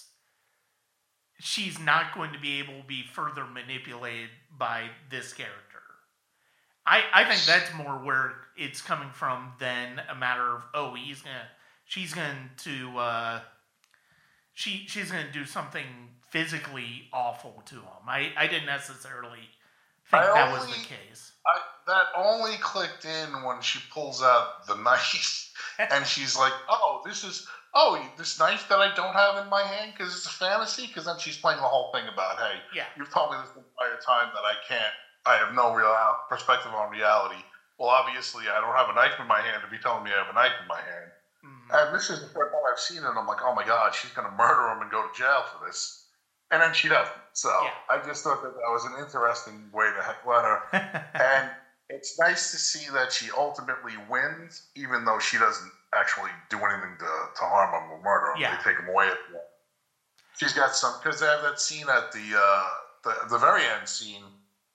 she's not going to be able to be further manipulated by this character? I, I think that's more where it's coming from than a matter of, oh, he's gonna, she's going to, uh, she she's going to do something physically awful to him. I, I didn't necessarily think I that only, was the case. I, that only clicked in when she pulls out the knife and she's like, oh, this is, oh, this knife that I don't have in my hand because it's a fantasy? Because then she's playing the whole thing about, hey, yeah. you've told me this entire time that I can't, I have no real perspective on reality. Well, obviously, I don't have a knife in my hand to be telling me I have a knife in my hand. Mm-hmm. And this is the first time I've seen it, and I'm like, oh my God, she's going to murder him and go to jail for this. And then she doesn't. So yeah. I just thought that that was an interesting way to let her. And it's nice to see that she ultimately wins, even though she doesn't actually do anything to, to harm him or murder him. Yeah. They take him away at the end. She's got some, because they have that scene at the, uh, the, the very end scene,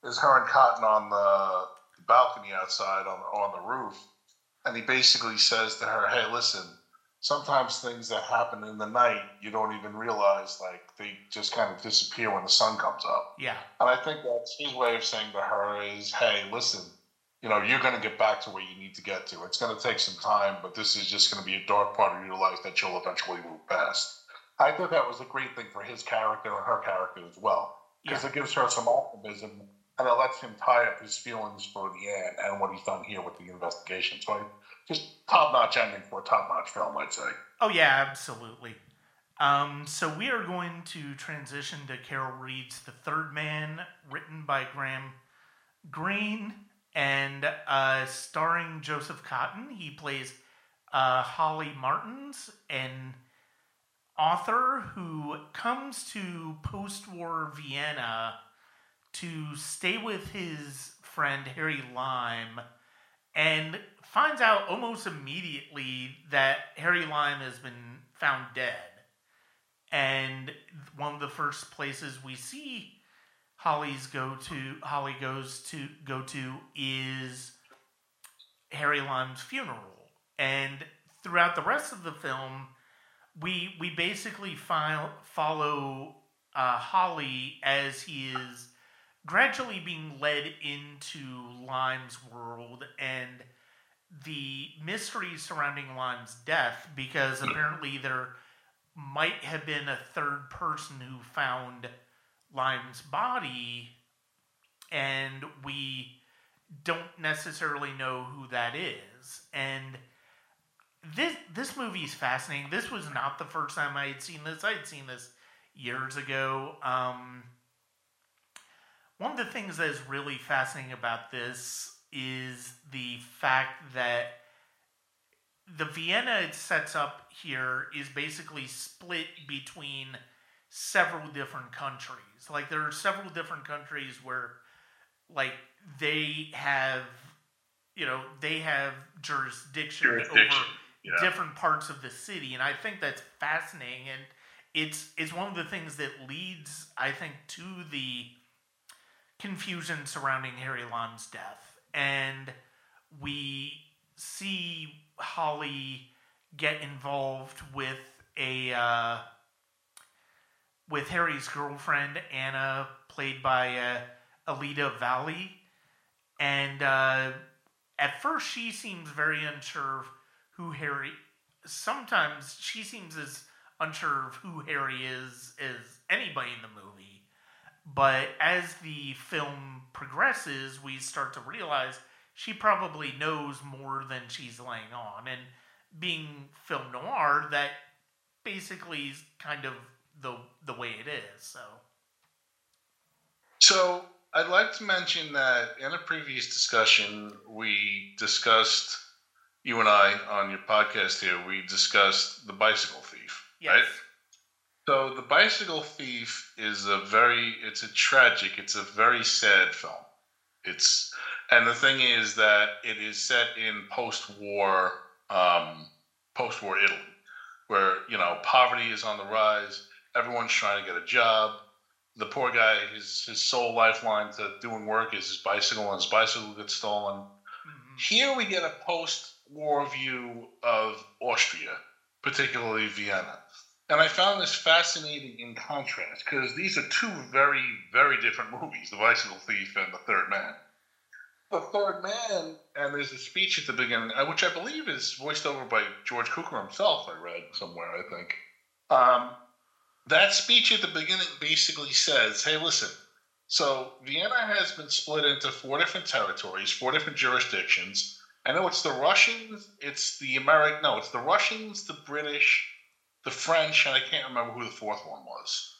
is her and Cotton on the balcony outside on the, on the roof. And he basically says to her, hey, listen, sometimes things that happen in the night, you don't even realize, like, they just kind of disappear when the sun comes up. Yeah. And I think that's his way of saying to her is, hey, listen, you know, you're going to get back to where you need to get to. It's going to take some time, but this is just going to be a dark part of your life that you'll eventually move past. I thought that was a great thing for his character and her character as well, because yeah. it gives her some optimism. And it lets him tie up his feelings for the end and what he's done here with the investigation. So just top-notch ending for a top-notch film, I'd say. Oh, yeah, absolutely. Um, so we are going to transition to Carol Reed's The Third Man, written by Graham Greene and uh, starring Joseph Cotten. He plays uh, Holly Martins, an author who comes to post-war Vienna to stay with his friend Harry Lime, and finds out almost immediately that Harry Lime has been found dead. And one of the first places we see Holly's go to, Holly goes to go to is Harry Lime's funeral. And throughout the rest of the film, we we basically file, follow uh, Holly as he is gradually being led into Lime's world and the mystery surrounding Lime's death, because apparently there might have been a third person who found Lime's body, and we don't necessarily know who that is. And this this movie is fascinating. This was not the first time I had seen this. I had seen this years ago. Um... One of the things that is really fascinating about this is the fact that the Vienna it sets up here is basically split between several different countries. Like, there are several different countries where, like, they have, you know, they have jurisdiction, jurisdiction. over yeah. different parts of the city. And I think that's fascinating. And it's it's one of the things that leads, I think, to the confusion surrounding Harry Lime's death, and we see Holly get involved with a uh, with Harry's girlfriend Anna, played by uh, Alida Valli, and uh, at first she seems very unsure of who Harry. Sometimes she seems as unsure of who Harry is as anybody in the movie. But as the film progresses, we start to realize she probably knows more than she's laying on. And being film noir, that basically is kind of the the way it is. So, so I'd like to mention that in a previous discussion, we discussed, you and I on your podcast here, we discussed The Bicycle Thief, yes. right? So The Bicycle Thief is a very, it's a tragic, it's a very sad film. It's, and the thing is that it is set in post-war, um, post-war Italy, where, you know, poverty is on the rise, everyone's trying to get a job, the poor guy, his, his sole lifeline to doing work is his bicycle, and his bicycle gets stolen. Mm-hmm. Here we get a post-war view of Austria, particularly Vienna. And I found this fascinating in contrast, because these are two very, very different movies, The Bicycle Thief and The Third Man. The Third Man, and there's a speech at the beginning, which I believe is voiced over by George Cukor himself, I read somewhere, I think. Um, that speech at the beginning basically says, hey, listen, so Vienna has been split into four different territories, four different jurisdictions. I know it's the Russians, it's the Ameri- no, it's the Russians, the British, the French, and I can't remember who the fourth one was.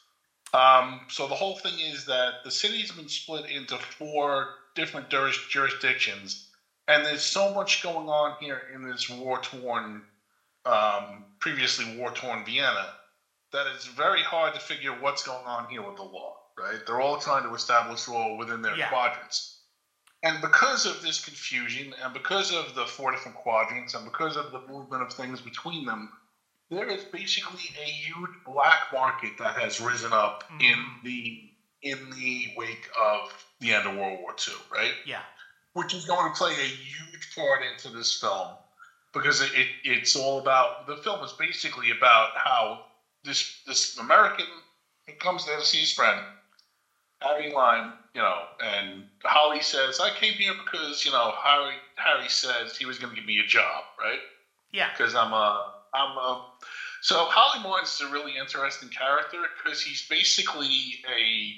Um, so the whole thing is that the city's been split into four different juris- jurisdictions, and there's so much going on here in this war-torn, um, previously war-torn Vienna, that it's very hard to figure what's going on here with the law, right? They're all trying to establish law within their yeah. quadrants. And because of this confusion, and because of the four different quadrants, and because of the movement of things between them, there is basically a huge black market that has risen up mm-hmm. in the in the wake of the end of World War Two, right? Yeah. Which is going to play a huge part into this film, because it, it it's all about, the film is basically about how this this American, he comes there to see his friend, Harry Lime, you know, and Holly says, I came here because, you know, Harry Harry says he was going to give me a job, right? Yeah. Because I'm a... I'm, uh, so Holly Martins is a really interesting character, because he's basically a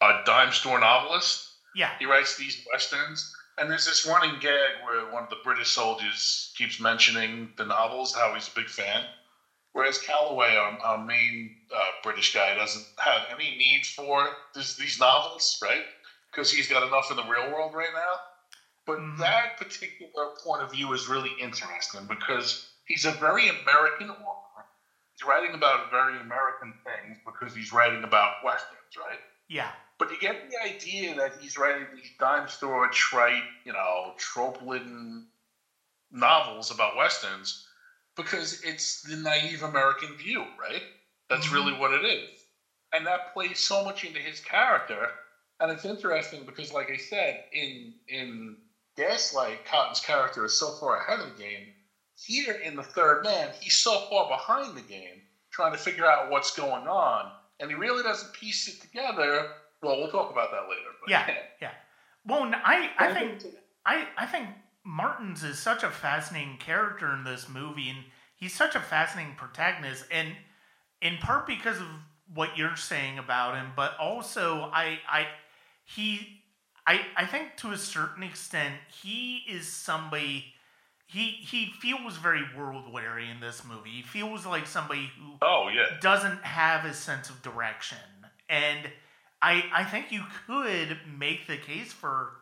a dime store novelist. Yeah. He writes these westerns. And there's this running gag where one of the British soldiers keeps mentioning the novels, how he's a big fan. Whereas Calloway, our, our main uh, British guy, doesn't have any need for this, these novels, right? Because he's got enough in the real world right now. But mm-hmm. that particular point of view is really interesting, because he's a very American author. He's writing about very American things because he's writing about Westerns, right? Yeah. But you get the idea that he's writing these dime store, trite, you know, trope-laden novels about Westerns because it's the naive American view, right? That's mm-hmm. really what it is. And that plays so much into his character. And it's interesting because, like I said, in, in Gaslight, Cotton's character is so far ahead of the game. Here in The Third Man, he's so far behind the game, trying to figure out what's going on, and he really doesn't piece it together. Well, we'll talk about that later. But yeah, yeah, yeah. Well, I, I think I, I think Martins is such a fascinating character in this movie, and he's such a fascinating protagonist, and in part because of what you're saying about him, but also I, I, he, I, I think to a certain extent he is somebody. He he feels very world-weary in this movie. He feels like somebody who oh, yeah. doesn't have a sense of direction. And I I think you could make the case for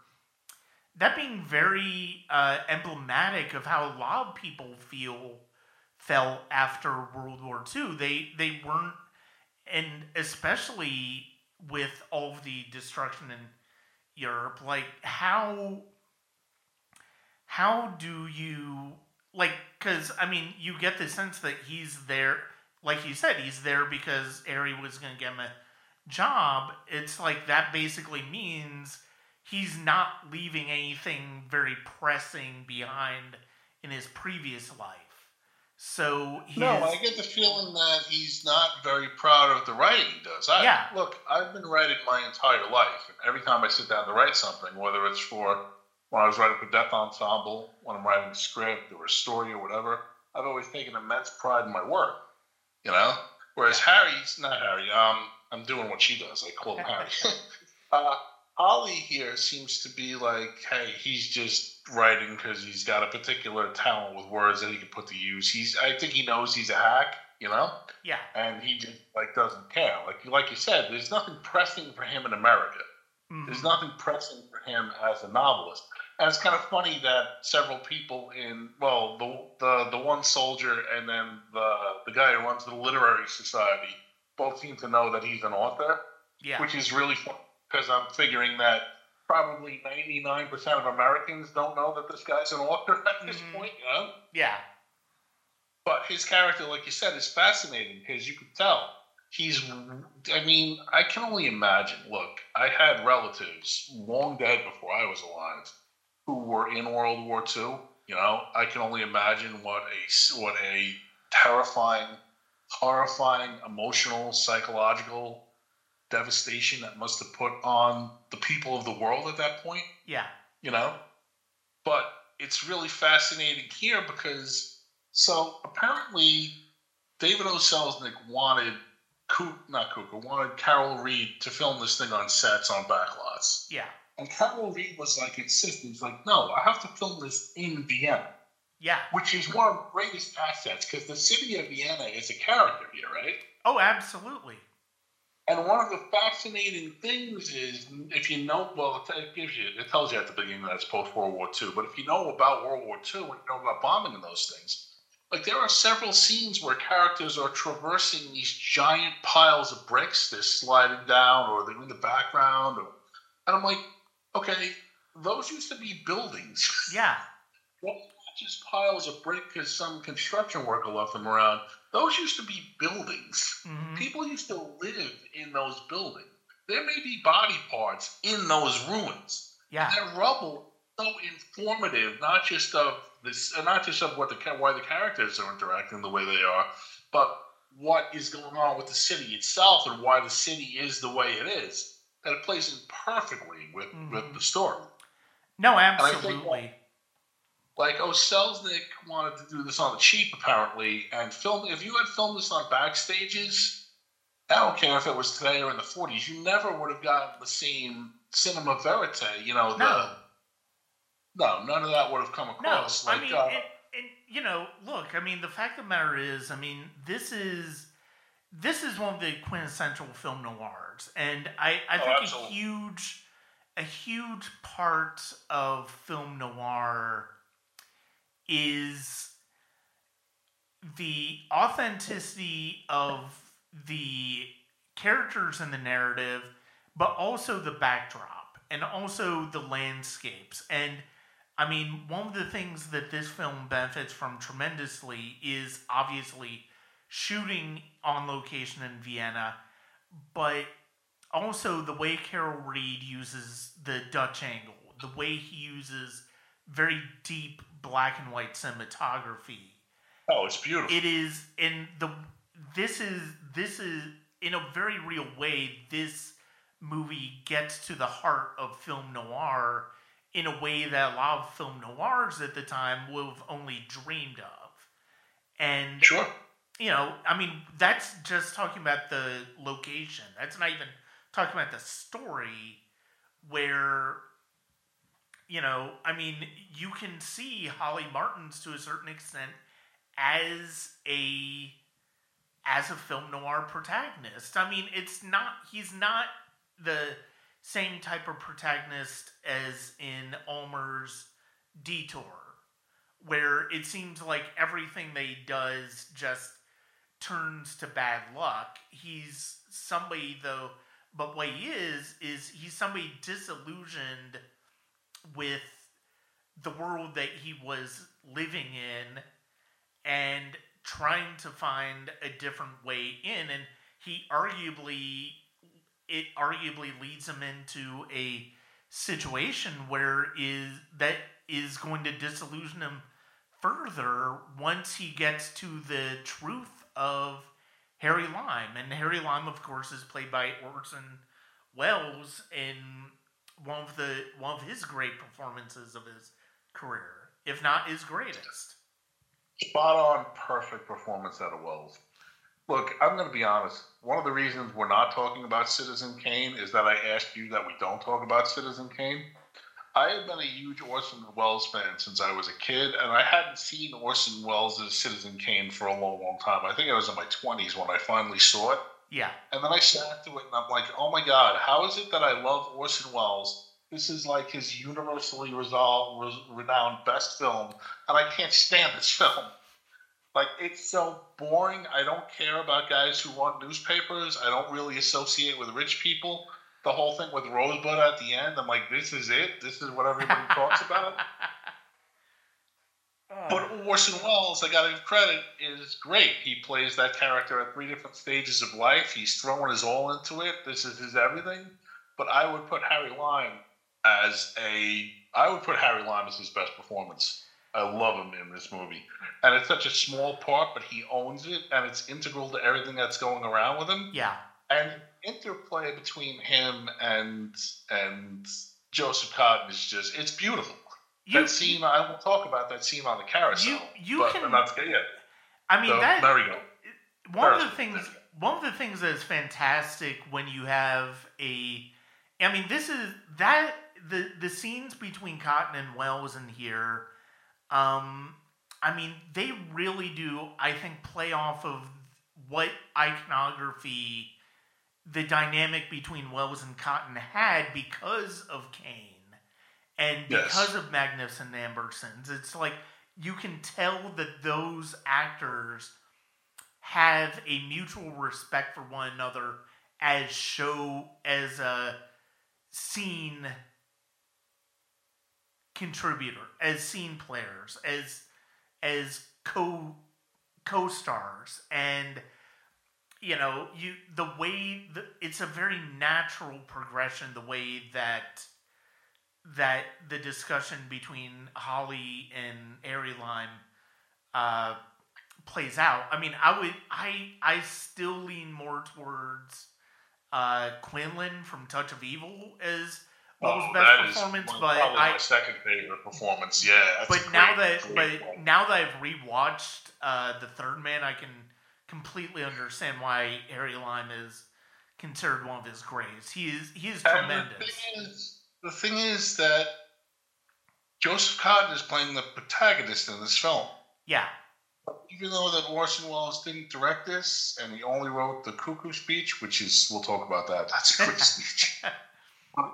that being very uh, emblematic of how a lot of people feel felt after World War Two. They, they weren't, and especially with all of the destruction in Europe, like how... How do you, like, because, I mean, you get the sense that he's there, like you said, he's there because Harry was going to get him a job. It's like that basically means he's not leaving anything very pressing behind in his previous life. So he No, is, I get the feeling that he's not very proud of the writing he does. I, yeah. Look, I've been writing my entire life, and every time I sit down to write something, whether it's for... When I was writing for Death Ensemble, when I'm writing a script or a story or whatever, I've always taken immense pride in my work, you know? Whereas Harry's, not Harry, um, I'm doing what she does. I call him Harry. uh, Ollie here seems to be like, hey, he's just writing because he's got a particular talent with words that he can put to use. He's, I think he knows he's a hack, you know? Yeah. And he just, like, doesn't care. Like, like you said, there's nothing pressing for him in America. Mm-hmm. There's nothing pressing for him as a novelist. And it's kind of funny that several people in, well, the the, the one soldier and then the the guy who runs the literary society both seem to know that he's an author, yeah. which is really funny because I'm figuring that probably ninety-nine percent of Americans don't know that this guy's an author at this mm-hmm. point, you know? Yeah. But his character, like you said, is fascinating because you can tell he's, I mean, I can only imagine. Look, I had relatives long dead before I was alive who were in World War Two. You know, I can only imagine what a, what a terrifying, horrifying, emotional, psychological devastation that must have put on the people of the world at that point. Yeah. You know? But it's really fascinating here because, so apparently David O. Selznick wanted, not Cukor, wanted Carol Reed to film this thing on sets on backlots. Yeah. And Carol Reed was like insistent. He's like, no, I have to film this in Vienna. Yeah. Which is one of the greatest assets because the city of Vienna is a character here, right? Oh, absolutely. And one of the fascinating things is, if you know, well, it gives you, it tells you at the beginning that it's post-World War Two, but if you know about World War Two and you know about bombing and those things, like there are several scenes where characters are traversing these giant piles of bricks, they're sliding down, or they're in the background, or, and I'm like, okay, those used to be buildings. Yeah. Well, not just piles of brick because some construction worker left them around. Those used to be buildings. Mm-hmm. People used to live in those buildings. There may be body parts in those ruins. Yeah. And that rubble is so informative, not just of this, not just of what the why the characters are interacting the way they are, but what is going on with the city itself and why the city is the way it is. And it plays in perfectly with, mm-hmm. with the story. No, absolutely. Like, oh, Selznick wanted to do this on the cheap, apparently, and film. If you had filmed this on backstages, I don't care if it was today or in the forties, you never would have gotten the same cinema verite, you know. No. The, no, none of that would have come across. No, like, I mean, uh, and, and, you know, look, I mean, the fact of the matter is, I mean, this is... This is one of the quintessential film noirs, and I, I think oh, absolutely. a huge, a huge part of film noir is the authenticity of the characters in the narrative, but also the backdrop and also the landscapes. And I mean, one of the things that this film benefits from tremendously is obviously shooting on location in Vienna, but also the way Carol Reed uses the Dutch angle, the way he uses very deep black and white cinematography. Oh, it's beautiful. It is, and the this is this is in a very real way. This movie gets to the heart of film noir in a way that a lot of film noirs at the time would have only dreamed of, and sure. You know, I mean, that's just talking about the location. That's not even talking about the story where, you know, I mean, you can see Holly Martins to a certain extent as a as a film noir protagonist. I mean, it's not, he's not the same type of protagonist as in Ulmer's Detour, where it seems like everything that he does just turns to bad luck. He's somebody, though, but what he is, is he's somebody disillusioned with the world that he was living in and trying to find a different way in. And he arguably, it arguably leads him into a situation where is that is going to disillusion him further once he gets to the truth of Harry Lime. And Harry Lime, of course, is played by Orson Welles in one of the one of his great performances of his career, if not his greatest. Spot on, perfect performance out of Welles. Look, I'm going to be honest. One of the reasons we're not talking about Citizen Kane is that I asked you that we don't talk about Citizen Kane. I have been a huge Orson Welles fan since I was a kid, and I hadn't seen Orson Welles' Citizen Kane for a long, long time. I think I was in my twenties when I finally saw it. Yeah. And then I sat to it, and I'm like, oh my God, how is it that I love Orson Welles? This is like his universally resolved, renowned best film, and I can't stand this film. Like, it's so boring. I don't care about guys who run newspapers. I don't really associate with rich people. The whole thing with Rosebud at the end, I'm like, this is it? This is what everybody talks about? Oh. But Orson Welles, I got to give credit, is great. He plays that character at three different stages of life. He's throwing his all into it. This is his everything. But I would put Harry Lime as a I would put Harry Lime as his best performance. I love him in this movie. And it's such a small part, but he owns it, and it's integral to everything that's going around with him. Yeah. And interplay between him and and Joseph Cotten is just, it's beautiful. You, that scene, I will talk about that scene on the carousel. You, you but can, I'm not scared yet. I mean, so, that, there we go. One There's of the things, one of the things that is fantastic when you have a, I mean, this is that the the scenes between Cotten and Wells in here. Um, I mean, they really do, I think, play off of what iconography the dynamic between Wells and Cotten had because of Kane. And because yes. of Magnificent Andersons, it's like you can tell that those actors have a mutual respect for one another as show, as a scene contributor, as scene players, as as co co-stars. And, you know, you the way, the, it's a very natural progression, the way that that the discussion between Holly and Harry Lime uh, plays out. I mean, I would, I, I still lean more towards uh, Quinlan from Touch of Evil as Wells' oh, best that performance, is but probably I, my second favorite performance. Yeah, that's but great, now that, but one. now that I've rewatched uh, The Third Man, I can completely understand why Harry Lime is considered one of his greats. He is, he is and tremendous. The thing is that Joseph Cotten is playing the protagonist in this film. Yeah. Even though that Orson Welles didn't direct this, and he only wrote the Cuckoo Speech, which is, we'll talk about that. That's a great speech. But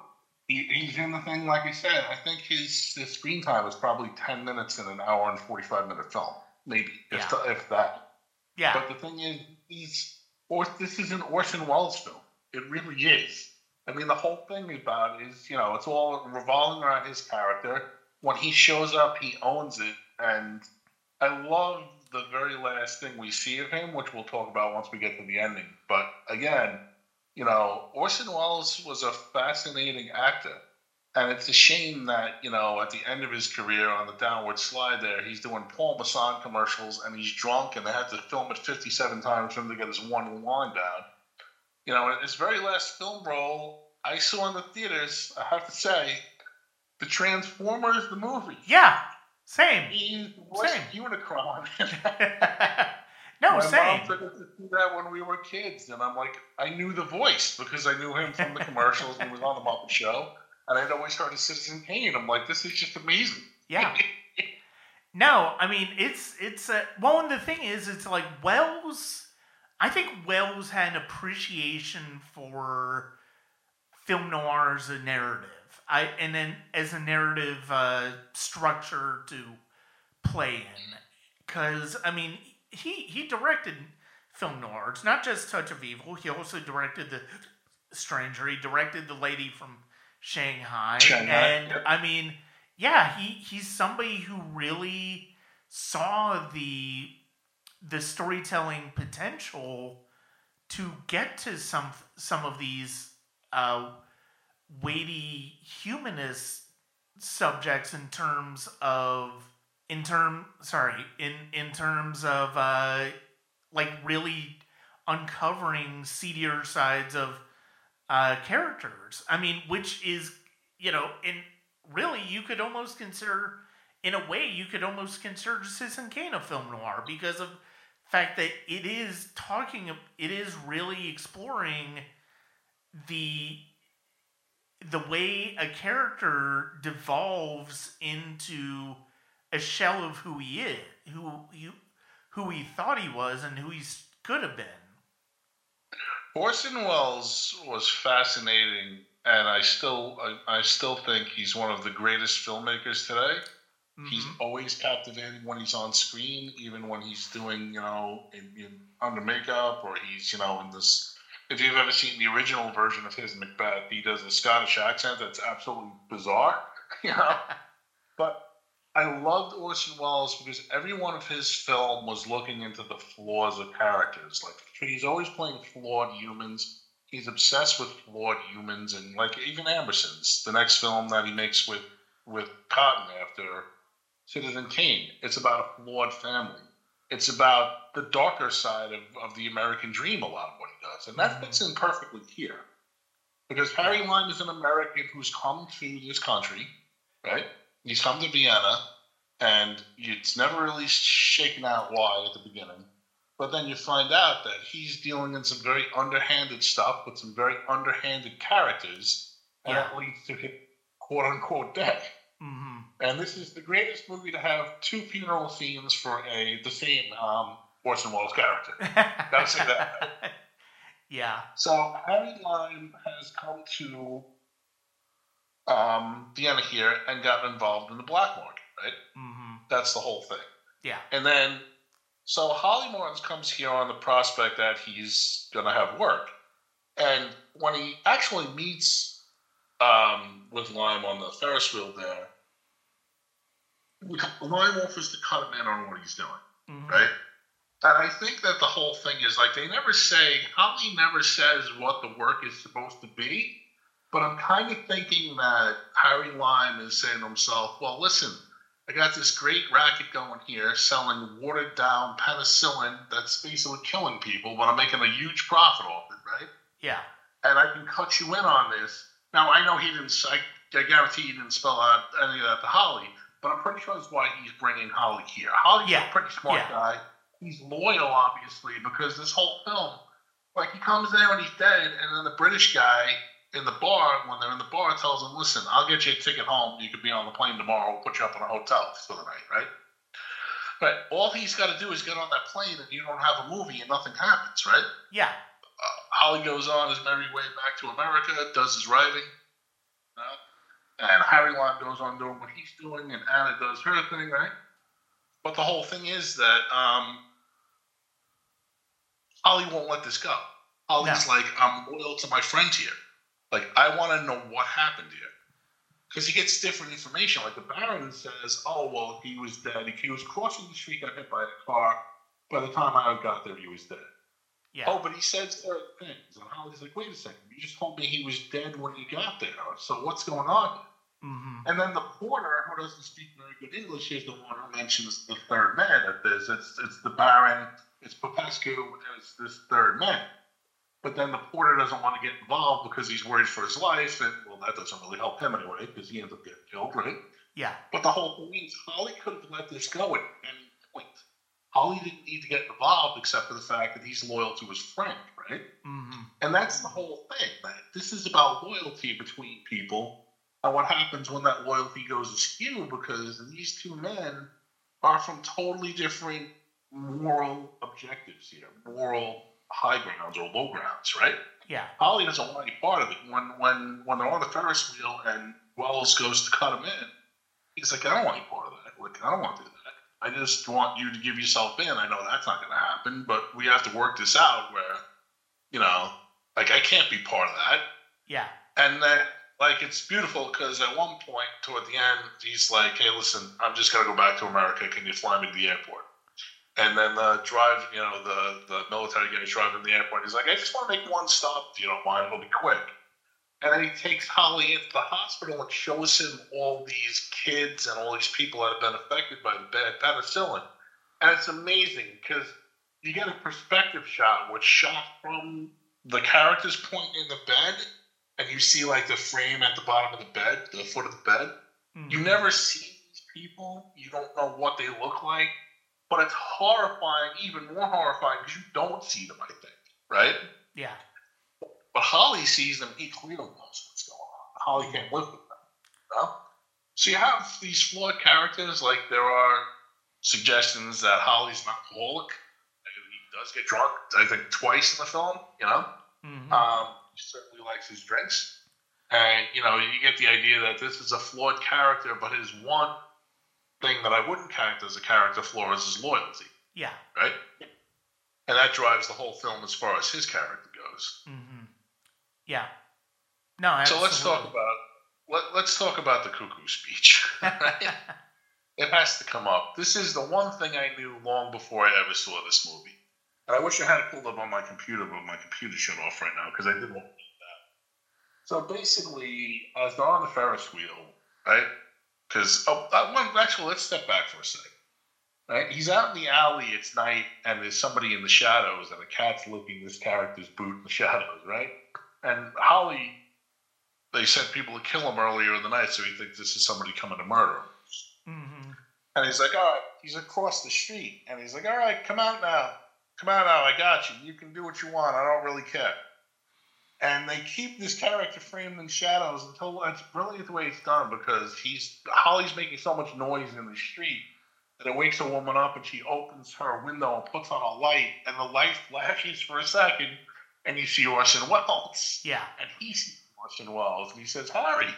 he, he's in the thing, like I said, I think his, his screen time is probably ten minutes in an hour and forty-five minute film. Maybe, yeah. if, the, if that. Yeah. But the thing is, he's, or, this is an Orson Welles film. It really is. I mean, the whole thing about is, you know, it's all revolving around his character. When he shows up, he owns it. And I love the very last thing we see of him, which we'll talk about once we get to the ending. But again, you know, Orson Welles was a fascinating actor. And it's a shame that, you know, at the end of his career on the downward slide there, he's doing Paul Masson commercials and he's drunk and they had to film it fifty-seven times for him to get his one line down. You know, in his very last film role, I saw in the theaters, I have to say, the Transformers, the movie. Yeah, same. He was same. a unicorn. No, My same. My mom took us to see that when we were kids, and I'm like, I knew the voice because I knew him from the commercials and he was on the Muppet Show, and I'd always heard of Citizen Kane. I'm like, this is just amazing. Yeah. No, I mean, it's, it's, a, well, and the thing is, it's like, Wells... I think Wells had an appreciation for film noir as a narrative. I and then as a narrative uh, structure to play in. Because, I mean, he, he directed film noir. It's not just Touch of Evil. He also directed The Stranger. He directed The Lady from Shanghai. Shanghai. And, I mean, yeah, he, he's somebody who really saw the... the storytelling potential to get to some some of these uh, weighty humanist subjects in terms of in term sorry in in terms of uh, like really uncovering seedier sides of uh, characters. I mean, which is you know, and really you could almost consider in a way you could almost consider Citizen Kane a film noir because of fact that it is talking, it is really exploring the the way a character devolves into a shell of who he is, who you, who he thought he was, and who he could have been. Orson Welles was fascinating, and I still I, I still think he's one of the greatest filmmakers today. Mm-hmm. He's always captivating when he's on screen, even when he's doing, you know, in, in, under makeup, or he's, you know, in this... If you've ever seen the original version of his Macbeth, he does a Scottish accent that's absolutely bizarre, you know? But I I loved Orson Welles because every one of his film was looking into the flaws of characters. Like, he's always playing flawed humans. He's obsessed with flawed humans, and like even Anderson's, the next film that he makes with with Cotten after Citizen Kane, it's about a flawed family. It's about the darker side of, of the American dream, a lot of what he does. And that fits in perfectly here. Because Harry Lime is an American who's come to this country, right? He's come to Vienna, and it's never really shaken out why at the beginning. But then you find out that he's dealing in some very underhanded stuff with some very underhanded characters, and yeah. that leads to his quote-unquote death. Mm-hmm. And this is the greatest movie to have two funeral scenes for a the same um, Orson Welles character. Gotta say that. Yeah. So Harry Lime has come to um, Vienna here and gotten involved in the black market, right? Mm-hmm. That's the whole thing. Yeah. And then, so Holly Martins comes here on the prospect that he's gonna have work, and when he actually meets um, with Lime on the Ferris wheel there, Lime offers to cut him in on what he's doing, mm-hmm. right? And I think that the whole thing is like they never say, Holly never says what the work is supposed to be, but I'm kind of thinking that Harry Lime is saying to himself, well, listen, I got this great racket going here selling watered down penicillin that's basically killing people, but I'm making a huge profit off it, right? Yeah. And I can cut you in on this. Now, I know he didn't, I, I guarantee he didn't spell out any of that to Holly. But I'm pretty sure that's why he's bringing Holly here. Holly's yeah. a pretty smart yeah. guy. He's loyal, obviously, because this whole film, like, he comes there and he's dead, and then the British guy in the bar, when they're in the bar, tells him, listen, I'll get you a ticket home. You could be on the plane tomorrow. We'll put you up in a hotel for the night, right? But all he's got to do is get on that plane, and you don't have a movie, and nothing happens, right? Yeah. Uh, Holly goes on his merry way back to America, does his writing, you know? And Harry Lime goes on doing what he's doing, and Anna does her thing, right? But the whole thing is that um, Holly won't let this go. Holly's no. like, I'm loyal to my friend here. Like, I want to know what happened here. Because he gets different information. Like, the Baron says, oh, well, he was dead. He was crossing the street, got hit by a car. By the time I got there, he was dead. Yeah. Oh, but he said certain things. And Holly's like, wait a second. You just told me he was dead when you got there. So what's going on here? Mm-hmm. And then the porter, who doesn't speak very good English, is the one who mentions the third man at this. It's it's the Baron, it's Popescu, it's this third man. But then the porter doesn't want to get involved because he's worried for his life. And, well, that doesn't really help him anyway because he ends up getting killed, right? Yeah. But the whole thing is Holly could have let this go at any point. Holly didn't need to get involved except for the fact that he's loyal to his friend, right? Mm-hmm. And that's the whole thing. That this is about loyalty between people. And what happens when that loyalty goes askew, because these two men are from totally different moral objectives here, moral high grounds or low grounds, right? Yeah. Holly doesn't want any part of it. When when when they're on the Ferris wheel and Wells goes to cut him in, he's like, I don't want any part of that. Like, I don't want to do that. I just want you to give yourself in. I know that's not going to happen, but we have to work this out where, you know, like, I can't be part of that. Yeah. And that. Like, it's beautiful because at one point, toward the end, he's like, hey, listen, I'm just going to go back to America. Can you fly me to the airport? And then the drive, you know, the, the military guy driving to the airport, he's like, I just want to make one stop, if you don't mind. It'll be quick. And then he takes Holly into the hospital and shows him all these kids and all these people that have been affected by the bad penicillin. And it's amazing because you get a perspective shot, which shot from the character's point in the bed, and you see, like, the frame at the bottom of the bed, the foot of the bed. Mm-hmm. You never see these people. You don't know what they look like. But it's horrifying, even more horrifying, because you don't see them, I think. Right? Yeah. But Holly sees them. He clearly knows what's going on. Holly can't live with them. You know? So you have these flawed characters. Like, there are suggestions that Holly's an alcoholic. He does get drunk, I think, twice in the film. You know? Mm-hmm. Um... He certainly likes his drinks. And, you know, you get the idea that this is a flawed character, but his one thing that I wouldn't count as a character flaw is his loyalty. Yeah. Right? And that drives the whole film as far as his character goes. Mm-hmm. Yeah. No, absolutely. So let's talk about, let, let's talk about the cuckoo speech. Right? It has to come up. This is the one thing I knew long before I ever saw this movie. And I wish I had it pulled up on my computer, but my computer shut off right now because I didn't want to do that. So basically, I was on the Ferris wheel, right? Because, oh, I want, actually, let's step back for a second. Right? He's out in the alley, it's night, and there's somebody in the shadows, and a cat's licking this character's boot in the shadows, right? And Holly, they sent people to kill him earlier in the night, so he thinks this is somebody coming to murder him. Mm-hmm. And he's like, all right, he's across the street, and he's like, all right, come out now. Come out now, I got you. You can do what you want. I don't really care. And they keep this character framed in shadows until it's brilliant the way it's done because he's Holly's making so much noise in the street that it wakes a woman up and she opens her window and puts on a light and the light flashes for a second and you see Orson Welles. Yeah. And he sees Orson Welles and he says, Harry.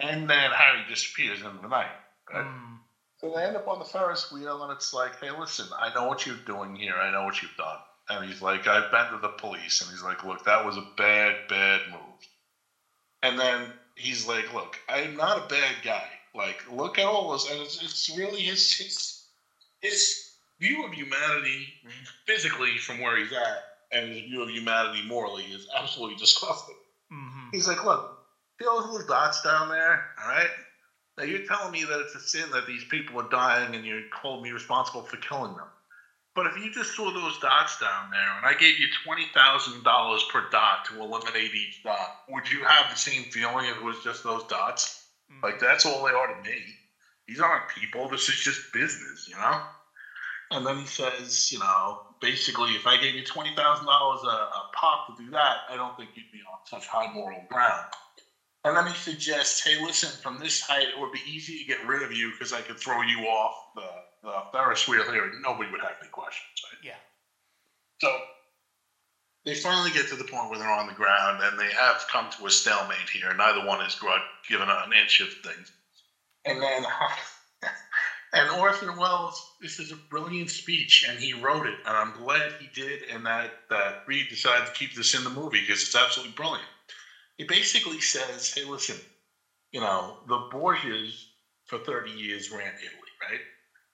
And then Harry disappears into the night. Right? Mm. So they end up on the Ferris wheel, and it's like, hey, listen, I know what you're doing here. I know what you've done. And he's like, I've been to the police. And he's like, look, that was a bad, bad move. And then he's like, look, I'm not a bad guy. Like, look at all this. And it's, it's really his, his his view of humanity physically from where he's at and his view of humanity morally is absolutely disgusting. Mm-hmm. He's like, look, see all those little dots down there, all right? Now, you're telling me that it's a sin that these people are dying and you're holding me responsible for killing them. But if you just saw those dots down there and I gave you twenty thousand dollars per dot to eliminate each dot, would you have the same feeling if it was just those dots? Mm-hmm. Like, that's all they are to me. These aren't people. This is just business, you know? And then he says, you know, basically, if I gave you twenty thousand dollars a, a pop to do that, I don't think you'd be on such high moral ground. And then he suggests, hey, listen, from this height, it would be easy to get rid of you because I could throw you off the, the Ferris wheel here and nobody would have any questions, right? Yeah. So they finally get to the point where they're on the ground and they have come to a stalemate here. Neither one is given an inch of things. And then and Orson Welles, this is a brilliant speech, and he wrote it, and I'm glad he did, and that, that Reed decided to keep this in the movie because it's absolutely brilliant. It basically says, hey, listen, you know, the Borgias for thirty years ran Italy, right?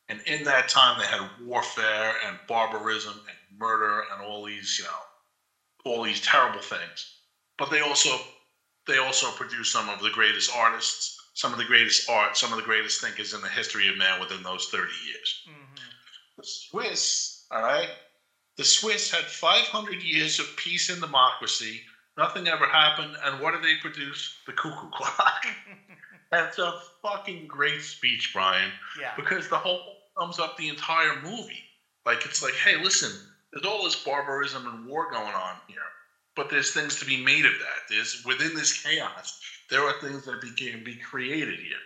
And in that time, they had warfare and barbarism and murder and all these, you know, all these terrible things. But they also they also produced some of the greatest artists, some of the greatest art, some of the greatest thinkers in the history of man within those thirty years. Mm-hmm. The Swiss, all right, the Swiss had five hundred years of peace and democracy. Nothing ever happened, and what did they produce? The cuckoo clock. That's a fucking great speech, Brian. Yeah. Because the whole sums up the entire movie. Like, it's like, hey, listen, there's all this barbarism and war going on here, but there's things to be made of that. There's within this chaos, there are things that can be created here.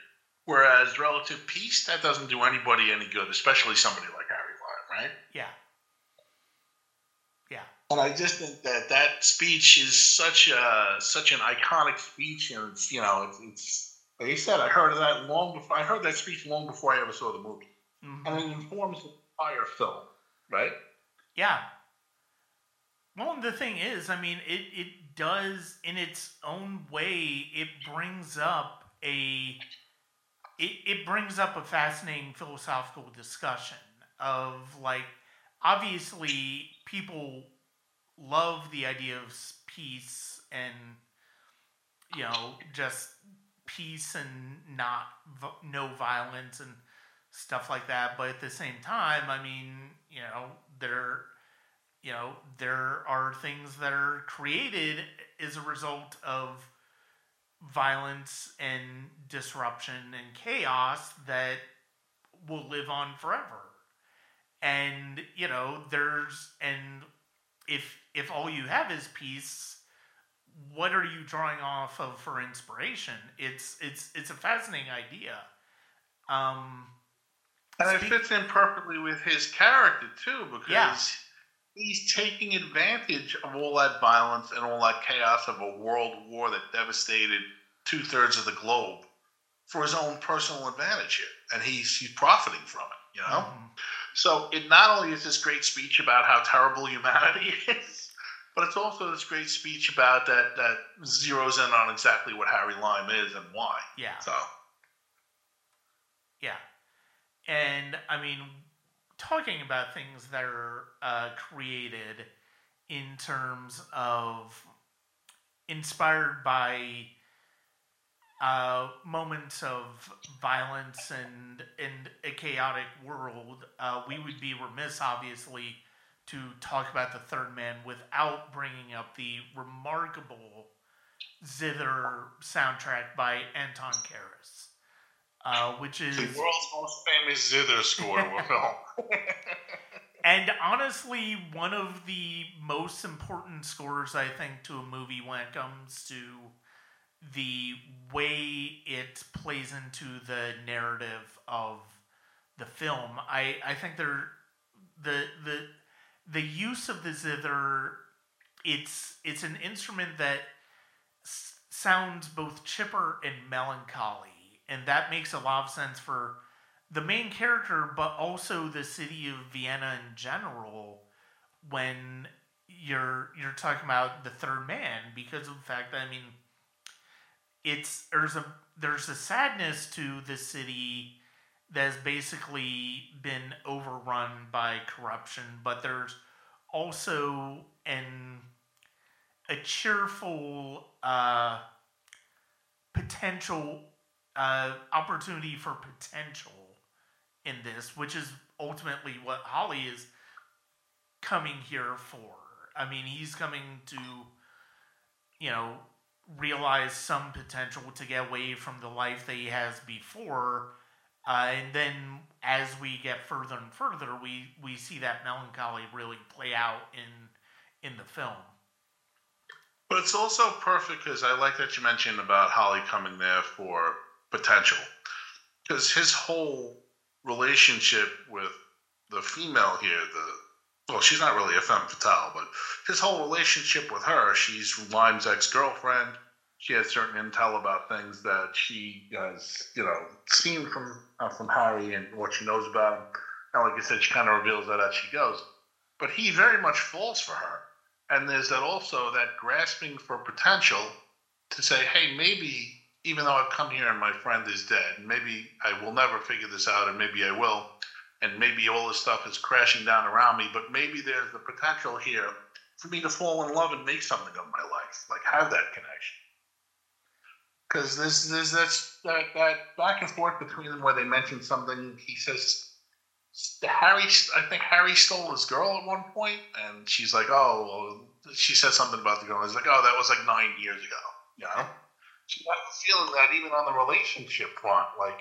Whereas relative peace, that doesn't do anybody any good, especially somebody like Harry Lime, right? Yeah. And I just think that that speech is such a such an iconic speech, and it's, you know, it's, it's like you said, I heard of that long before I heard that speech long before I ever saw the movie, mm-hmm. and it informs the entire film, right? Yeah. Well, the thing is, I mean, it it does in its own way. It brings up a it it brings up a fascinating philosophical discussion of, like, obviously people love the idea of peace and, you know, just peace and not no violence and stuff like that. But at the same time, I mean, you know, there, you know, there are things that are created as a result of violence and disruption and chaos that will live on forever. And, you know, there's and if if all you have is peace, what are you drawing off of for inspiration? It's it's it's a fascinating idea. Um, and speak- it fits in perfectly with his character, too, because yeah. he's taking advantage of all that violence and all that chaos of a world war that devastated two-thirds of the globe for his own personal advantage here. And he's, he's profiting from it, you know? Mm-hmm. So it not only is this great speech about how terrible humanity is, but it's also this great speech about that that zeroes in on exactly what Harry Lime is and why. Yeah. So. Yeah. And, I mean, talking about things that are uh, created in terms of inspired by uh, moments of violence and, and a chaotic world, uh, we would be remiss, obviously, to talk about The Third Man without bringing up the remarkable Zither soundtrack by Anton Karas, uh, which is the world's most famous Zither score of a film. And honestly, one of the most important scores, I think, to a movie when it comes to the way it plays into the narrative of the film. I, I think there the the the use of the zither, it's it's an instrument that s- sounds both chipper and melancholy, and that makes a lot of sense for the main character, but also the city of Vienna in general, when you're you're talking about The Third Man, because of the fact that, I mean, it's there's a there's a sadness to the city that has basically been overrun by corruption, but there's also an a cheerful uh, potential uh, opportunity for potential in this, which is ultimately what Holly is coming here for. I mean, he's coming to, you know, realize some potential to get away from the life that he has before. Uh, and then as we get further and further, we, we see that melancholy really play out in in the film. But it's also perfect because I like that you mentioned about Holly coming there for potential. Because his whole relationship with the female here, the well, she's not really a femme fatale, but his whole relationship with her, she's Lime's ex-girlfriend. She has certain intel about things that she has, you know, seen from uh, from Harry and what she knows about him. And like I said, she kind of reveals that as she goes. But he very much falls for her. And there's that also that grasping for potential to say, hey, maybe even though I've come here and my friend is dead, maybe I will never figure this out, and maybe I will, and maybe all this stuff is crashing down around me, but maybe there's the potential here for me to fall in love and make something of my life, like have that connection. Because there's, there's that's, that, that back and forth between them where they mention something. He says, Harry, I think Harry stole his girl at one point, and she's like, oh, well, she said something about the girl. And he's like, oh, that was like nine years ago, you know? She's not feeling that even on the relationship front. Like,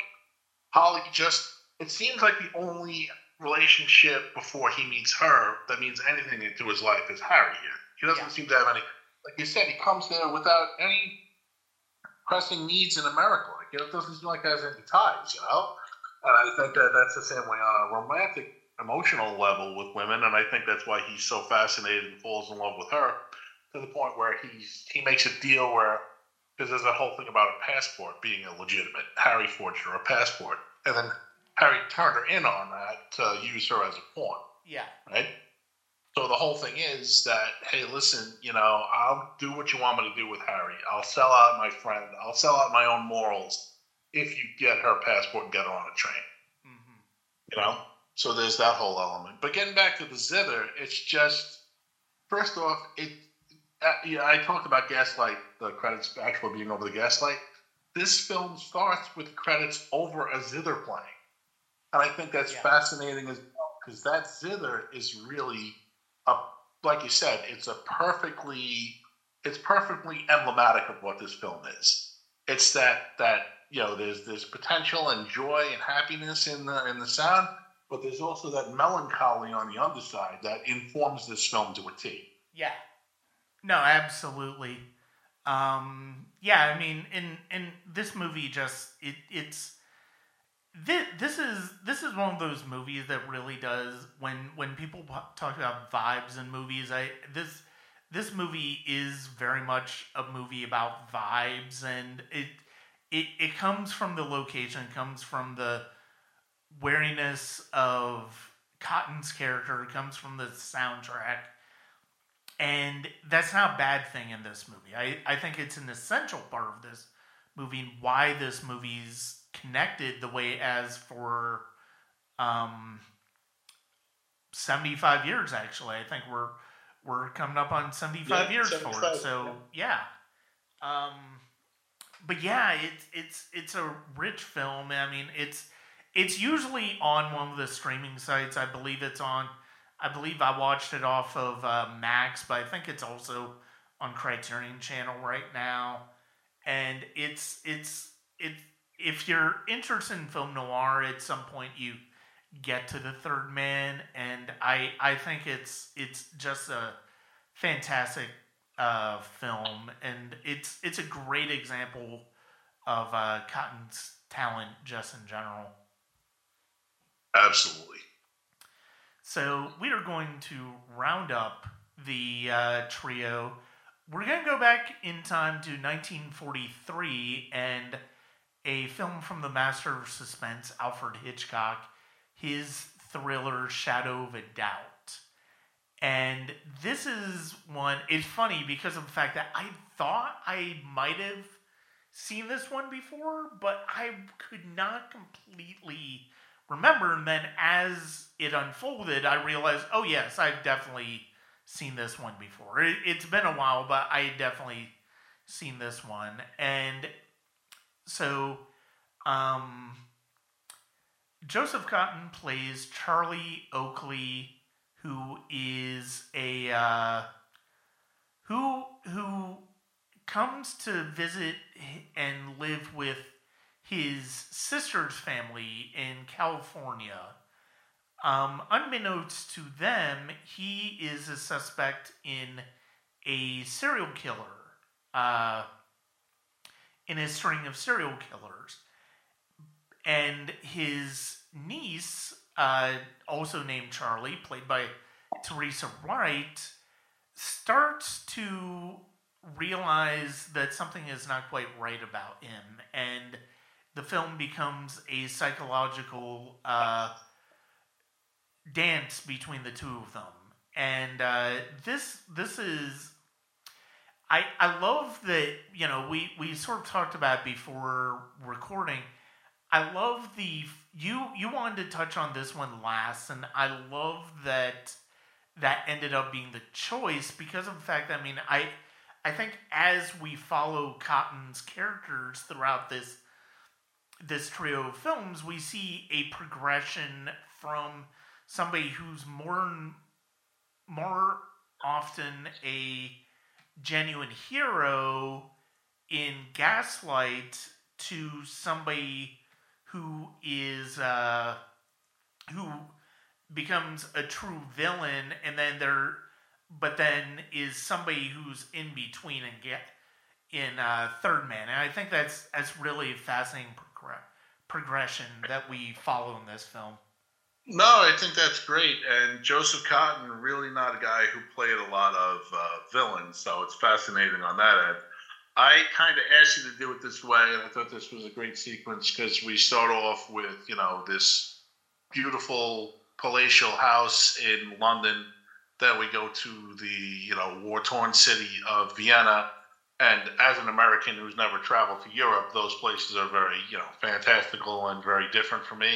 Holly just, it seems like the only relationship before he meets her that means anything into his life is Harry here. He doesn't yeah. seem to have any, like you said, he comes there without any pressing needs in America. Like, you know, it doesn't seem like there's any ties, you know? And I think that that's the same way on a romantic, emotional level with women, and I think that's why he's so fascinated and falls in love with her to the point where he's he makes a deal where, because there's that whole thing about a passport being illegitimate. Harry forged her a passport, and then Harry turned her in on that to use her as a pawn. Yeah. Right? So the whole thing is that, hey, listen, you know, I'll do what you want me to do with Harry. I'll sell out my friend. I'll sell out my own morals if you get her passport and get her on a train. Mm-hmm. You know? So there's that whole element. But getting back to the zither, it's just, first off, it. Uh, yeah, I talked about Gaslight, the credits actually being over the Gaslight. This film starts with credits over a zither playing. And I think that's yeah. fascinating as well, because that zither is really... Uh, like you said, it's a perfectly, it's perfectly emblematic of what this film is. It's that that you know, there's there's potential and joy and happiness in the in the sound, but there's also that melancholy on the underside that informs this film to a T. Yeah, no, absolutely. Um, yeah, I mean, in in this movie, just it it's. This, this is this is one of those movies that really does, when when people talk about vibes in movies, I this this movie is very much a movie about vibes, and it it it comes from the location, comes from the wariness of Cotton's character, comes from the soundtrack, and that's not a bad thing in this movie. I, I think it's an essential part of this movie and why this movie's connected the way as for um, seventy-five years, actually. I think we're we're coming up on seventy-five yeah, years seventy-five, for it. So yeah. yeah. Um, but yeah, it's it's it's a rich film. I mean, it's it's usually on one of the streaming sites. I believe it's on. I believe I watched it off of uh, Max, but I think it's also on Criterion Channel right now. And it's it's it if you're interested in film noir, at some point you get to The Third Man, and I I think it's it's just a fantastic uh, film, and it's it's a great example of uh, Cotten's talent just in general. Absolutely. So we are going to round up the uh, trio. We're going to go back in time to nineteen forty-three and a film from the master of suspense, Alfred Hitchcock, his thriller, Shadow of a Doubt. And this is one, it's funny because of the fact that I thought I might have seen this one before, but I could not completely remember. And then as it unfolded, I realized, oh yes, I've definitely seen this one before. It, it's been a while, but I had definitely seen this one. And so, um, Joseph Cotten plays Charlie Oakley, who is a uh, who who comes to visit and live with his sister's family in California. Um, unbeknownst to them, he is a suspect in a serial killer, uh, in a string of serial killers. And his niece, uh, also named Charlie, played by Teresa Wright, starts to realize that something is not quite right about him. And the film becomes a psychological uh, dance between the two of them. And uh, this this is... I, I love that, you know, we, we sort of talked about before recording. I love the... You, you wanted to touch on this one last, and I love that that ended up being the choice because of the fact that, I mean, I, I think as we follow Cotten's characters throughout this this trio of films, we see a progression from somebody who's more more often a genuine hero in Gaslight to somebody who is uh, who becomes a true villain, and then there, but then is somebody who's in between and get in uh, Third Man, and I think that's that's really a fascinating progression that we follow in this film. No, I think that's great, and Joseph Cotten, really not a guy who played a lot of uh, villains, so it's fascinating on that end. I kind of asked you to do it this way, and I thought this was a great sequence because we start off with, you know, this beautiful palatial house in London. Then we go to the, you know, war-torn city of Vienna. And as an American who's never traveled to Europe, those places are very, you know, fantastical and very different for me.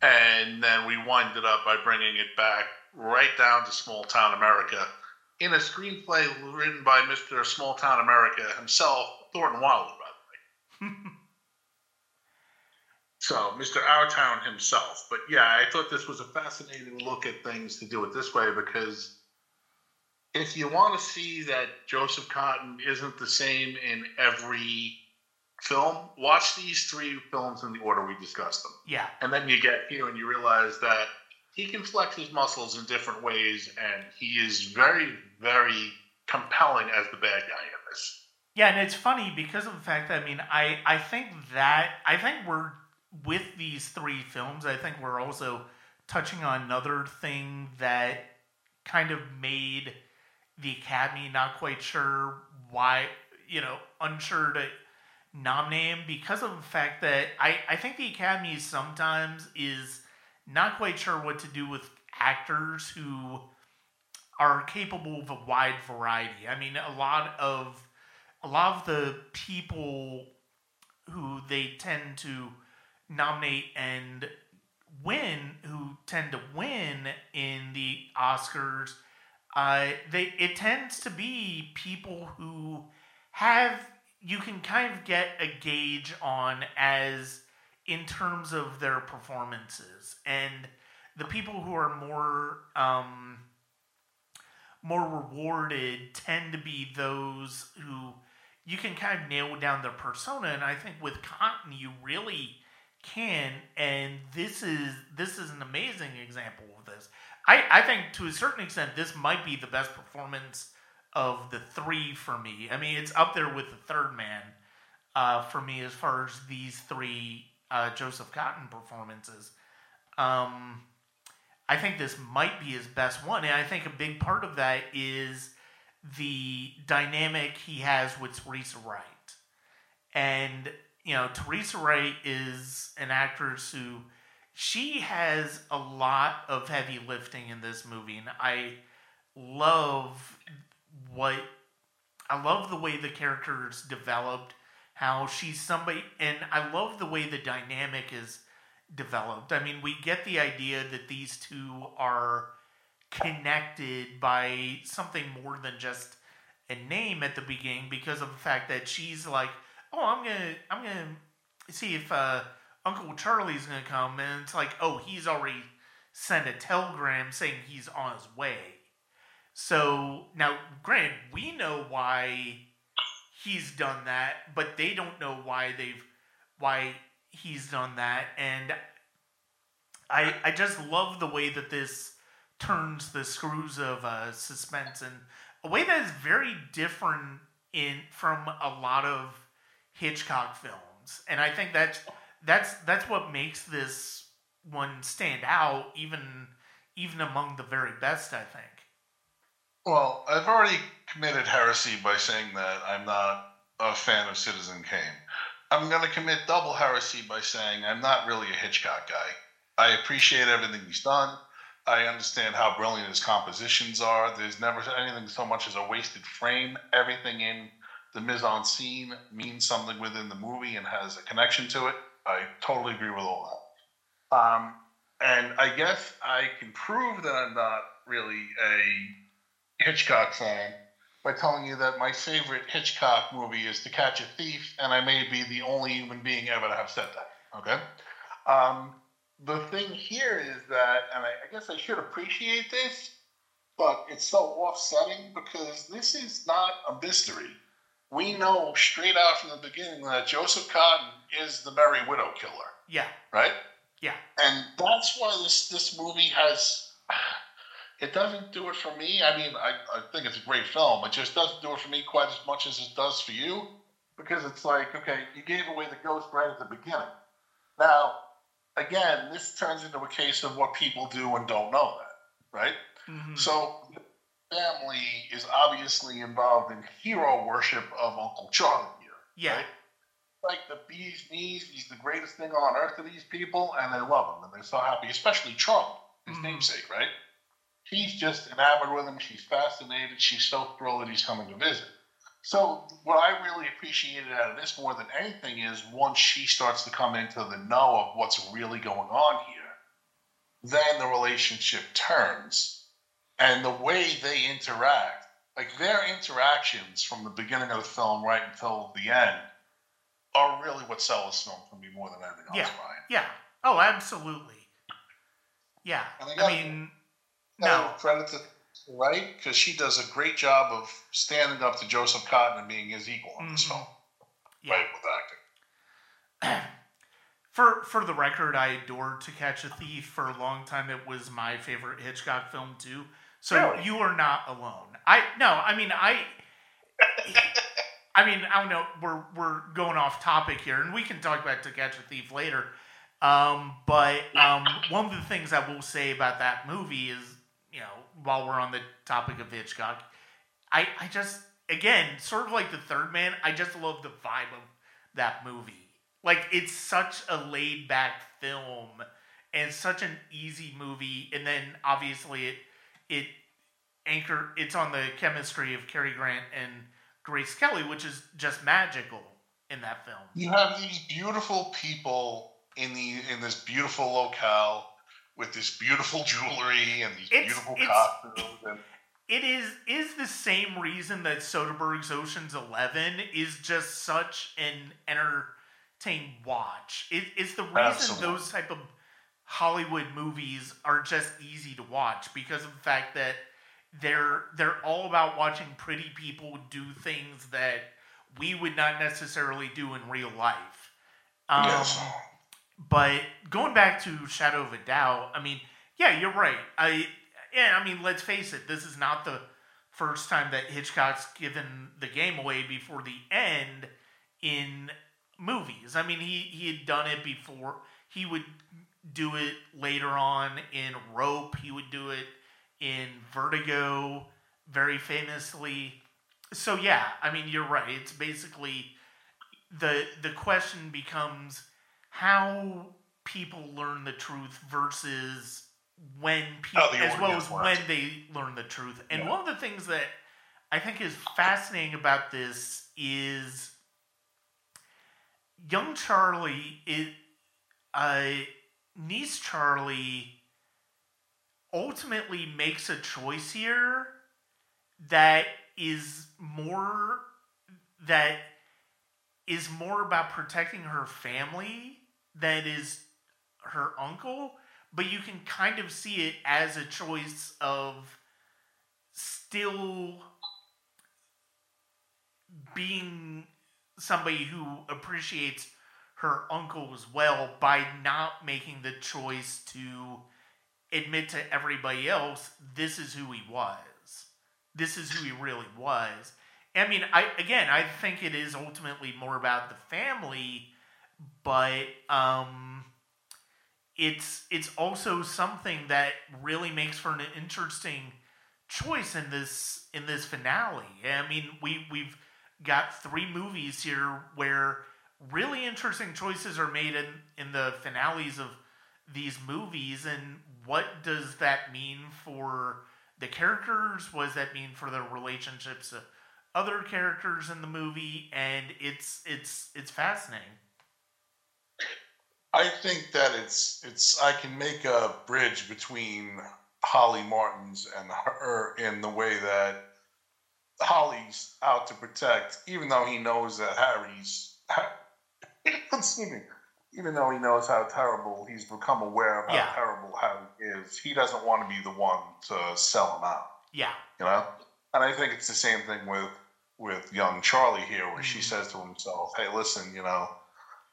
And then we wind it up by bringing it back right down to small-town America in a screenplay written by Mister Small-Town America himself, Thornton Wilder, by the way. So, Mister Our Town himself. But yeah, I thought this was a fascinating look at things to do it this way because... if you want to see that Joseph Cotten isn't the same in every film, watch these three films in the order we discussed them. Yeah. And then you get here and you realize that he can flex his muscles in different ways, and he is very, very compelling as the bad guy in this. Yeah, and it's funny because of the fact that, I mean, I, I think that, I think we're, with these three films, I think we're also touching on another thing that kind of made... the Academy not quite sure why, you know, unsure to nominate him because of the fact that I, I think the Academy sometimes is not quite sure what to do with actors who are capable of a wide variety. I mean, a lot of a lot of the people who they tend to nominate and win tend to win in the Oscars, uh, they it tends to be people who have, you can kind of get a gauge on as in terms of their performances. And the people who are more um, more rewarded tend to be those who you can kind of nail down their persona. And I think with Cotten, you really can. And this is this is an amazing example of this. I, I think to a certain extent, this might be the best performance of the three for me. I mean, it's up there with The Third Man uh, for me as far as these three uh, Joseph Cotten performances. Um, I think this might be his best one. And I think a big part of that is the dynamic he has with Teresa Wright. And, you know, Teresa Wright is an actress who, she has a lot of heavy lifting in this movie. And I love what, I love the way the character's developed, how she's somebody, and I love the way the dynamic is developed. I mean, we get the idea that these two are connected by something more than just a name at the beginning, because of the fact that she's like, oh, I'm gonna, I'm gonna see if uh, Uncle Charlie's gonna come, and it's like, oh, he's already sent a telegram saying he's on his way. So now, granted, we know why he's done that, but they don't know why they've, why he's done that, and I, I just love the way that this turns the screws of uh, suspense in a way that is very different in from a lot of Hitchcock films, and I think that's that's that's what makes this one stand out, even even among the very best, I think. Well, I've already committed heresy by saying that I'm not a fan of Citizen Kane. I'm going to commit double heresy by saying I'm not really a Hitchcock guy. I appreciate everything he's done. I understand how brilliant his compositions are. There's never anything so much as a wasted frame. Everything in the mise-en-scene means something within the movie and has a connection to it. I totally agree with all that. Um, and I guess I can prove that I'm not really a Hitchcock fan by telling you that my favorite Hitchcock movie is To Catch a Thief, and I may be the only human being ever to have said that, okay? Um... The thing here is that, and I, I guess I should appreciate this, but it's so offsetting because this is not a mystery. We know straight out from the beginning that Joseph Cotten is the Merry Widow Killer. Yeah. Right? Yeah. And that's why this, this movie has, it doesn't do it for me. I mean, I, I think it's a great film. It just doesn't do it for me quite as much as it does for you because it's like, okay, you gave away the ghost right at the beginning. Now, again, this turns into a case of what people do and don't know that, right? Mm-hmm. So the family is obviously involved in hero worship of Uncle Charlie here. Yeah. Right? Like the bee's knees, he's the greatest thing on earth to these people, and they love him, and they're so happy, especially Charlie, his mm-hmm. namesake, right? He's just enamored with him. She's fascinated. She's so thrilled that he's coming to visit. So what I really appreciated out of this more than anything is once she starts to come into the know of what's really going on here, then the relationship turns. And the way they interact, like their interactions from the beginning of the film right until the end, are really what sells this film for me more than anything else, yeah. Brian. Yeah. Oh, absolutely. Yeah. And I, I mean, no. Credit to... Right? Because she does a great job of standing up to Joseph Cotten and being his equal on this mm-hmm. film. Yeah. Right, with acting. for for the record, I adored To Catch a Thief. For a long time, it was my favorite Hitchcock film, too. So really? You are not alone. I No, I mean, I... I mean, I don't know. We're, we're going off topic here, and we can talk about To Catch a Thief later. Um, but um, one of the things I will say about that movie is, you know, while we're on the topic of Hitchcock, I, I just, again, sort of like The Third Man, I just love the vibe of that movie. Like, it's such a laid-back film, and such an easy movie, and then, obviously, it it anchor, it's on the chemistry of Cary Grant and Grace Kelly, which is just magical in that film. You have these beautiful people in the in this beautiful locale, with this beautiful jewelry and these it's, beautiful it's, costumes. And it is is the same reason that Soderbergh's Ocean's Eleven is just such an entertaining watch. It, it's the reason absolutely. Those type of Hollywood movies are just easy to watch because of the fact that they're they're all about watching pretty people do things that we would not necessarily do in real life. Um, yes. But going back to Shadow of a Doubt, I mean, yeah, you're right. I yeah, I mean, let's face it, this is not the first time that Hitchcock's given the game away before the end in movies. I mean, he, he had done it before. He would do it later on in Rope. He would do it in Vertigo, very famously. So yeah, I mean, you're right. It's basically the the question becomes how people learn the truth versus when people, oh, as well as when they learn the truth. And yeah. one of the things that I think is fascinating about this is young Charlie, it, uh, niece Charlie, ultimately makes a choice here that is more that is more about protecting her family than is her uncle, but you can kind of see it as a choice of still being somebody who appreciates her uncle as well by not making the choice to admit to everybody else this is who he was. This is who he really was. I mean, I again, I think it is ultimately more about the family, but um, it's it's also something that really makes for an interesting choice in this in this finale. I mean, we we've got three movies here where really interesting choices are made in, in the finales of these movies, and what does that mean for the characters? What does that mean for their relationships to other characters in the movie? And it's it's it's fascinating. I think that it's it's I can make a bridge between Holly Martins and her in the way that Holly's out to protect, even though he knows that Harry's excuse me, even though he knows how terrible he's become aware of how yeah. terrible Harry is, he doesn't want to be the one to sell him out. Yeah, you know. And I think it's the same thing with, with young Charlie here, where mm-hmm. she says to himself, hey, listen, you know,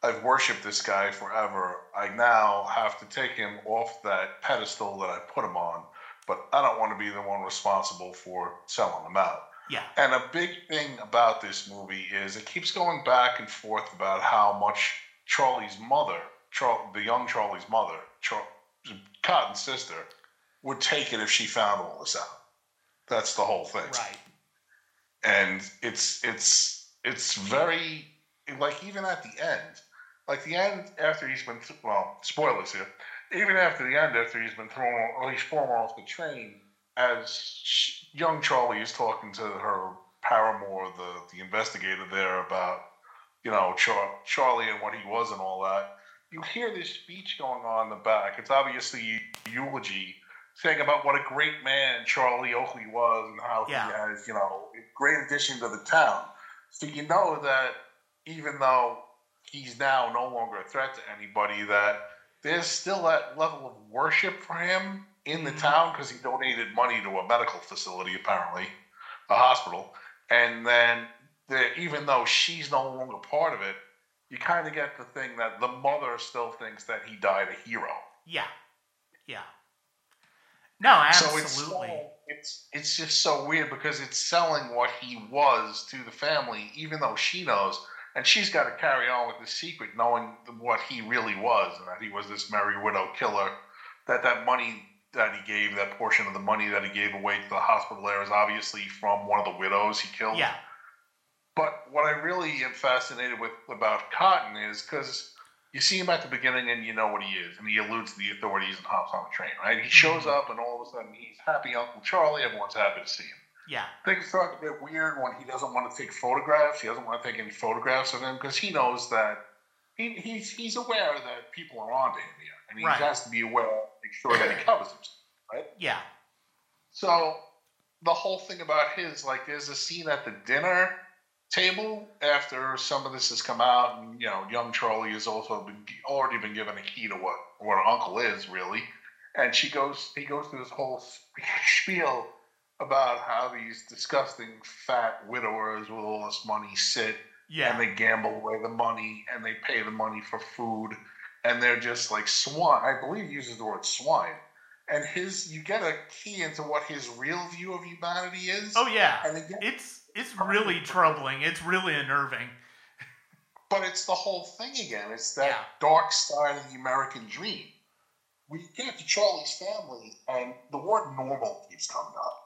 I've worshipped this guy forever. I now have to take him off that pedestal that I put him on, but I don't want to be the one responsible for selling him out. Yeah. And a big thing about this movie is it keeps going back and forth about how much Charlie's mother, Char- the young Charlie's mother, Char- Cotton's sister, would take it if she found all this out. That's the whole thing, right? And it's it's it's very like even at the end, like the end after he's been th- well, spoilers here. Even after the end, after he's been thrown, or he's thrown off the train, as she, young Charlie is talking to her paramour, the the investigator there about you know Char- Charlie and what he was and all that. You hear this speech going on in the back. It's obviously a eulogy. Saying about what a great man Charlie Oakley was and how yeah. he has, you know, a great addition to the town. So you know that even though he's now no longer a threat to anybody, that there's still that level of worship for him in the town because he donated money to a medical facility, apparently, a hospital. And then the, even though she's no longer part of it, you kind of get the thing that the mother still thinks that he died a hero. Yeah, yeah. No, absolutely. So it's, it's it's just so weird because it's selling what he was to the family, even though she knows, and she's got to carry on with the secret, knowing what he really was, and that he was this Merry Widow Killer, that that money that he gave, that portion of the money that he gave away to the hospital there is obviously from one of the widows he killed. Yeah. But what I really am fascinated with about Cotton is because you see him at the beginning and you know what he is. And he alludes to the authorities and hops on the train, right? He shows mm-hmm. up and all of a sudden he's happy Uncle Charlie. Everyone's happy to see him. Yeah. Things start a bit weird when he doesn't want to take photographs. He doesn't want to take any photographs of him because he knows that he, he's, he's aware that people are on to him here. I mean, right. He has to be aware make sure that he covers himself, right? Yeah. So the whole thing about his, like, there's a scene at the dinner table after some of this has come out, and, you know, young Charlie has also been already been given a key to what, what her uncle is, really. And she goes, he goes through this whole spiel about how these disgusting fat widowers with all this money sit, yeah, and they gamble away the money, and they pay the money for food, and they're just like swine. I believe he uses the word swine. And his, you get a key into what his real view of humanity is. Oh yeah, and again, it's it's really troubling. It's really unnerving. But it's the whole thing again. It's that yeah. dark side of the American dream. We get to Charlie's family, and the word normal keeps coming up.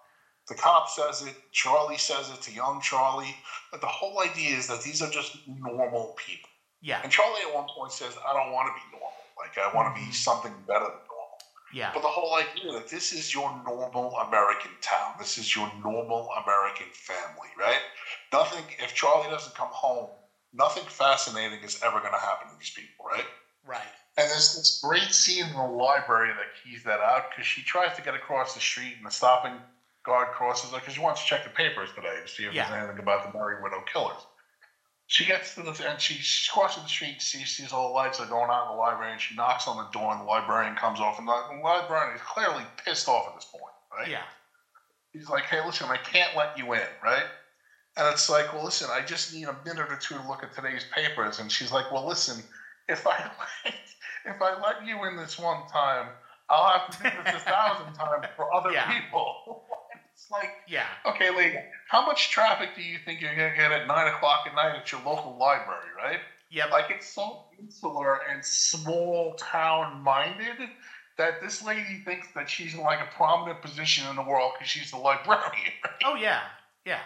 The cop says it, Charlie says it to young Charlie, but the whole idea is that these are just normal people. Yeah. And Charlie at one point says, I don't want to be normal. Like, I want to be something better than normal. Yeah. But the whole idea that this is your normal American town. This is your normal American family, right? Nothing, if Charlie doesn't come home, nothing fascinating is ever going to happen to these people, right? Right. And there's this great scene in the library that keys that out, because she tries to get across the street, and the stopping guard crosses her because she wants to check the papers today to see if yeah. there's anything about the Merry Widow Killers. She gets to the, and she crosses the street, she sees all the lights are going on in the library, and she knocks on the door, and the librarian comes off, and the librarian is clearly pissed off at this point, right? Yeah. He's like, hey, listen, I can't let you in, right? And it's like, well, listen, I just need a minute or two to look at today's papers. And she's like, well, listen, if I let, if I let you in this one time, I'll have to do this a thousand times for other yeah. people. It's like, yeah, okay, lady, how much traffic do you think you're going to get at nine o'clock at night at your local library, right? Yeah. Like, it's so insular and small-town-minded that this lady thinks that she's in, like, a prominent position in the world because she's the librarian, right? Oh, yeah, yeah.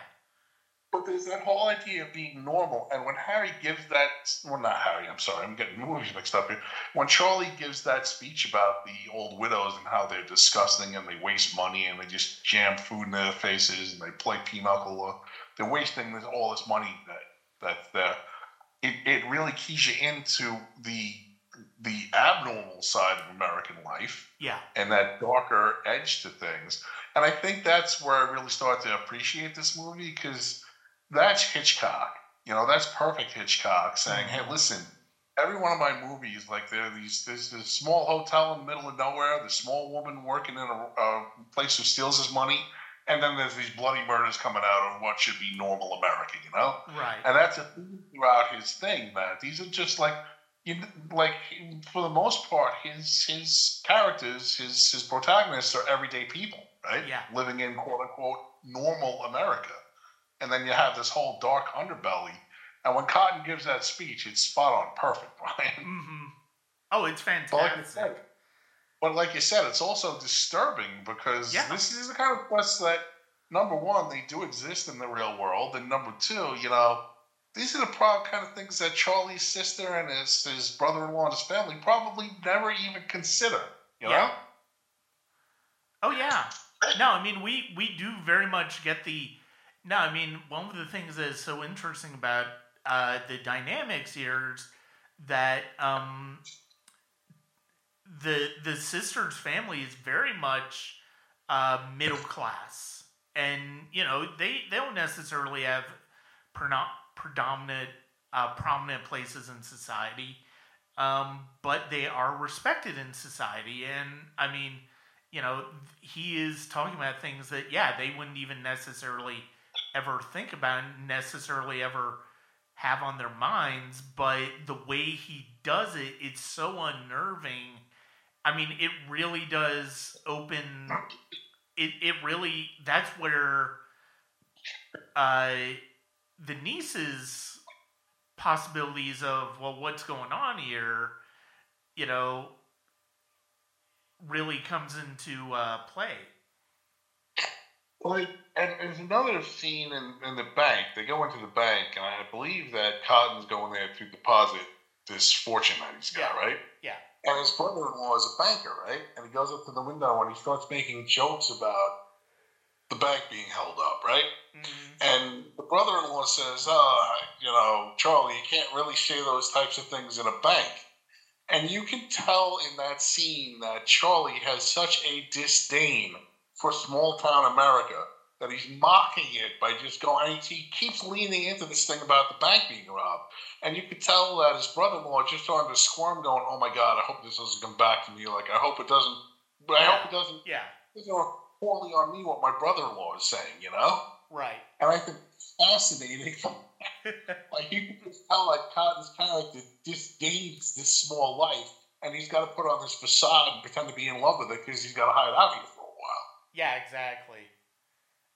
But there's that whole idea of being normal, and when Harry gives that... Well, not Harry, I'm sorry, I'm getting movies mixed up here. When Charlie gives that speech about the old widows and how they're disgusting and they waste money and they just jam food in their faces and they play pinochle, they're wasting this, all this money that that's there. It, it really keys you into the the abnormal side of American life, yeah, and that darker edge to things. And I think that's where I really start to appreciate this movie, because... That's Hitchcock. You know, that's perfect Hitchcock saying, hey, listen, every one of my movies, like, there are these, there's this small hotel in the middle of nowhere, the small woman working in a, a place who steals his money, and then there's these bloody murders coming out of what should be normal America, you know? Right. And that's a thing throughout his thing, that these are just, like, you know, like, for the most part, his his characters, his, his protagonists are everyday people, right? Yeah. Living in, quote-unquote, normal America. And then you have this whole dark underbelly. And when Cotton gives that speech, it's spot on perfect, Brian. Mm-hmm. Oh, it's fantastic. But like, you said, but like you said, it's also disturbing because yeah. this is the kind of quests that, number one, they do exist in the real world. And number two, you know, these are the prob- kind of things that Charlie's sister and his, his brother-in-law and his family probably never even consider, you yeah. know? Oh, yeah. No, I mean, we, we do very much get the... No, I mean, one of the things that is so interesting about uh, the dynamics here is that um, the the sister's family is very much uh, middle class. And, you know, they, they don't necessarily have predominant, uh, prominent places in society, um, but they are respected in society. And, I mean, you know, he is talking about things that, yeah, they wouldn't even necessarily... ever think about and necessarily ever have on their minds, but the way he does it, it's so unnerving. I mean, it really does open it it really that's where uh the niece's possibilities of, well, what's going on here, you know, really comes into uh play. Well, and there's another scene in, in the bank. They go into the bank, and I believe that Cotton's going there to deposit this fortune that he's got, yeah. right? Yeah. And his brother-in-law is a banker, right? And he goes up to the window, and he starts making jokes about the bank being held up, right? Mm-hmm. And the brother-in-law says, oh, you know, Charlie, you can't really say those types of things in a bank. And you can tell in that scene that Charlie has such a disdain for small-town America that he's mocking it by just going, and he keeps leaning into this thing about the bank being robbed. And you could tell that his brother-in-law just started to squirm going, oh, my God, I hope this doesn't come back to me. Like, I hope it doesn't, but I hope it doesn't, yeah, doesn't work poorly on me what my brother-in-law is saying, you know? Right. And I think it's fascinating. Like, you can just tell that Cotton's character disdains this small life, and he's got to put on this facade and pretend to be in love with it because he's got to hide out here for a while. Yeah, exactly.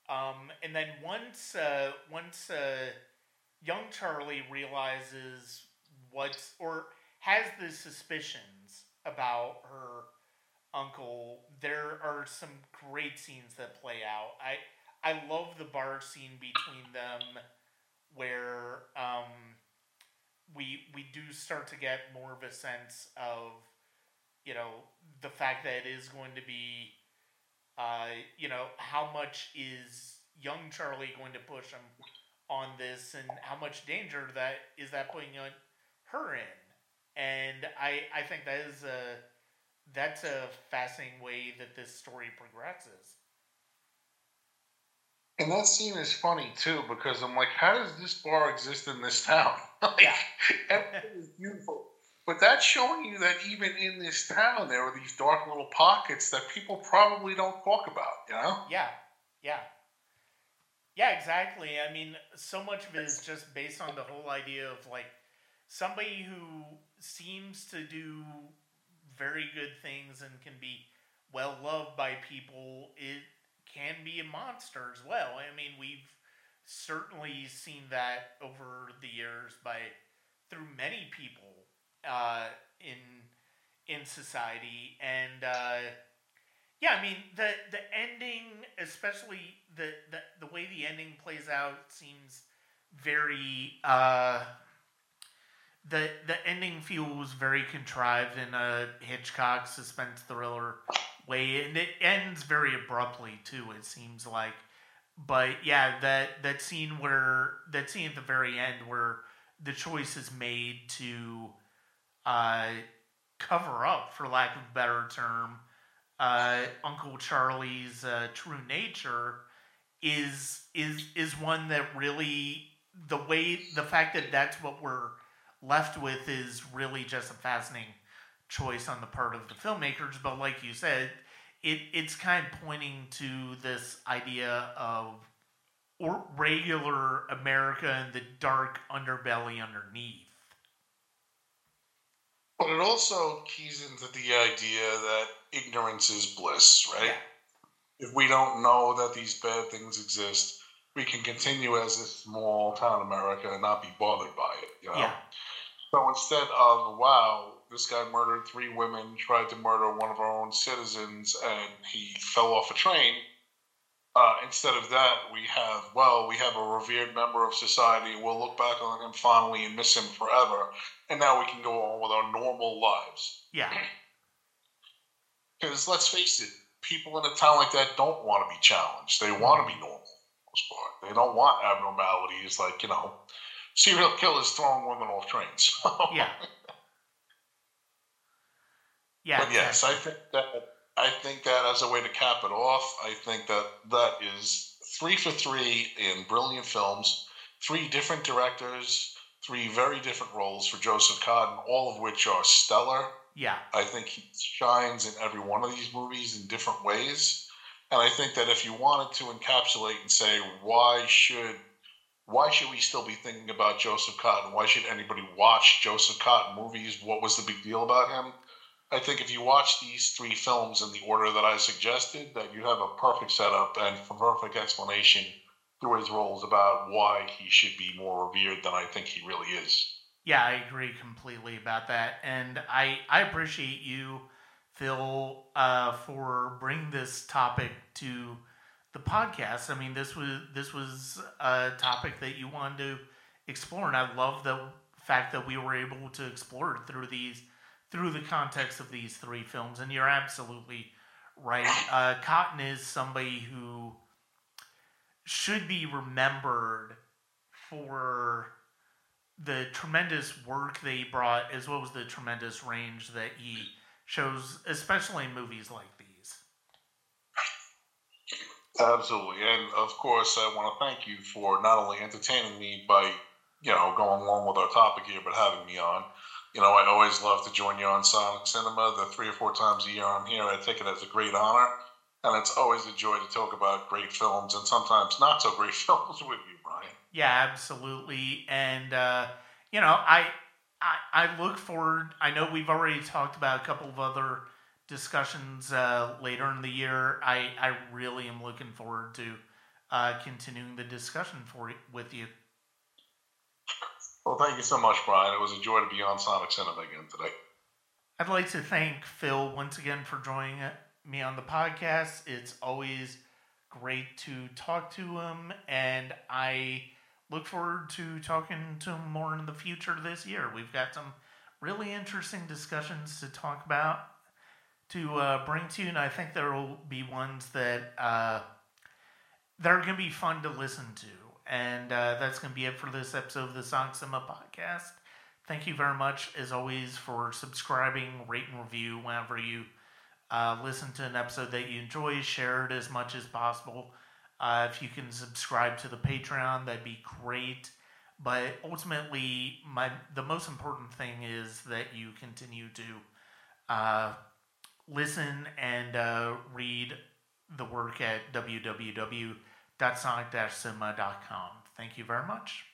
Um, and then once uh, once uh, young Charlie realizes what's, or has the suspicions about her uncle, there are some great scenes that play out. I I love the bar scene between them, where um, we we do start to get more of a sense of, you know, the fact that it is going to be, uh, you know, how much is young Charlie going to push him on this, and how much danger that is that putting her in. And I I think that is a that's a fascinating way that this story progresses. And that scene is funny, too, because I'm like, how does this bar exist in this town? Like, everything is beautiful. But that's showing you that even in this town, there are these dark little pockets that people probably don't talk about, you know? Yeah, yeah. Yeah, exactly. I mean, so much of it is just based on the whole idea of, like, somebody who seems to do very good things and can be well-loved by people is... can be a monster as well. I mean, we've certainly seen that over the years by through many people uh, in in society. And uh, yeah, I mean the the ending, especially the, the the way the ending plays out, seems very uh, the the ending feels very contrived in a Hitchcock suspense thriller way, and it ends very abruptly too, it seems like. But yeah, that that scene where that scene at the very end where the choice is made to uh cover up, for lack of a better term, uh Uncle Charlie's uh, true nature is is is one that really, the way the fact that that's what we're left with is really just a fascinating choice on the part of the filmmakers. But like you said, it it's kind of pointing to this idea of or regular America and the dark underbelly underneath. But it also keys into the idea that ignorance is bliss, right? Yeah. If we don't know that these bad things exist, we can continue as a small town America and not be bothered by it, you know? Yeah. So instead of, wow, this guy murdered three women, tried to murder one of our own citizens, and he fell off a train. Uh, instead of that, we have, well, we have a revered member of society. We'll look back on him fondly and miss him forever. And now we can go on with our normal lives. Yeah. Because let's face it, people in a town like that don't want to be challenged. They want to be normal, for the most part. They don't want abnormalities like, you know, serial killers throwing women off trains. Yeah. Yeah, but yes, I think that I think that as a way to cap it off, I think that that is three for three in brilliant films, three different directors, three very different roles for Joseph Cotten, all of which are stellar. Yeah, I think he shines in every one of these movies in different ways, and I think that if you wanted to encapsulate and say why should why should we still be thinking about Joseph Cotten? Why should anybody watch Joseph Cotten movies? What was the big deal about him? I think if you watch these three films in the order that I suggested, that you have a perfect setup and perfect explanation through his roles about why he should be more revered than I think he really is. Yeah, I agree completely about that. And I, I appreciate you, Phil, uh, for bringing this topic to the podcast. I mean, this was, this was a topic that you wanted to explore, and I love the fact that we were able to explore it through these through the context of these three films. And you're absolutely right. Uh, Cotten is somebody who should be remembered for the tremendous work that he brought, as well as the tremendous range that he shows, especially in movies like these. Absolutely. And of course, I want to thank you for not only entertaining me by, you know, going along with our topic here, but having me on. You know, I always love to join you on Sonic Cinema. The three or four times a year I'm here, I take it as a great honor. And it's always a joy to talk about great films and sometimes not so great films with you, Brian. Yeah, absolutely. And, uh, you know, I, I I look forward. I know we've already talked about a couple of other discussions uh, later in the year. I, I really am looking forward to uh, continuing the discussion for with you. Well, thank you so much, Brian. It was a joy to be on Sonic Cinema again today. I'd like to thank Phil once again for joining me on the podcast. It's always great to talk to him, and I look forward to talking to him more in the future this year. We've got some really interesting discussions to talk about, to uh, bring to you, and I think there will be ones that, uh, that are going to be fun to listen to. And uh, that's going to be it for this episode of the Sonic Cinema Podcast. Thank you very much, as always, for subscribing, rate and review whenever you uh, listen to an episode that you enjoy. Share it as much as possible. Uh, if you can subscribe to the Patreon, that'd be great. But ultimately, my the most important thing is that you continue to uh, listen and uh, read the work at www. sonic cinema dot com. Thank you very much.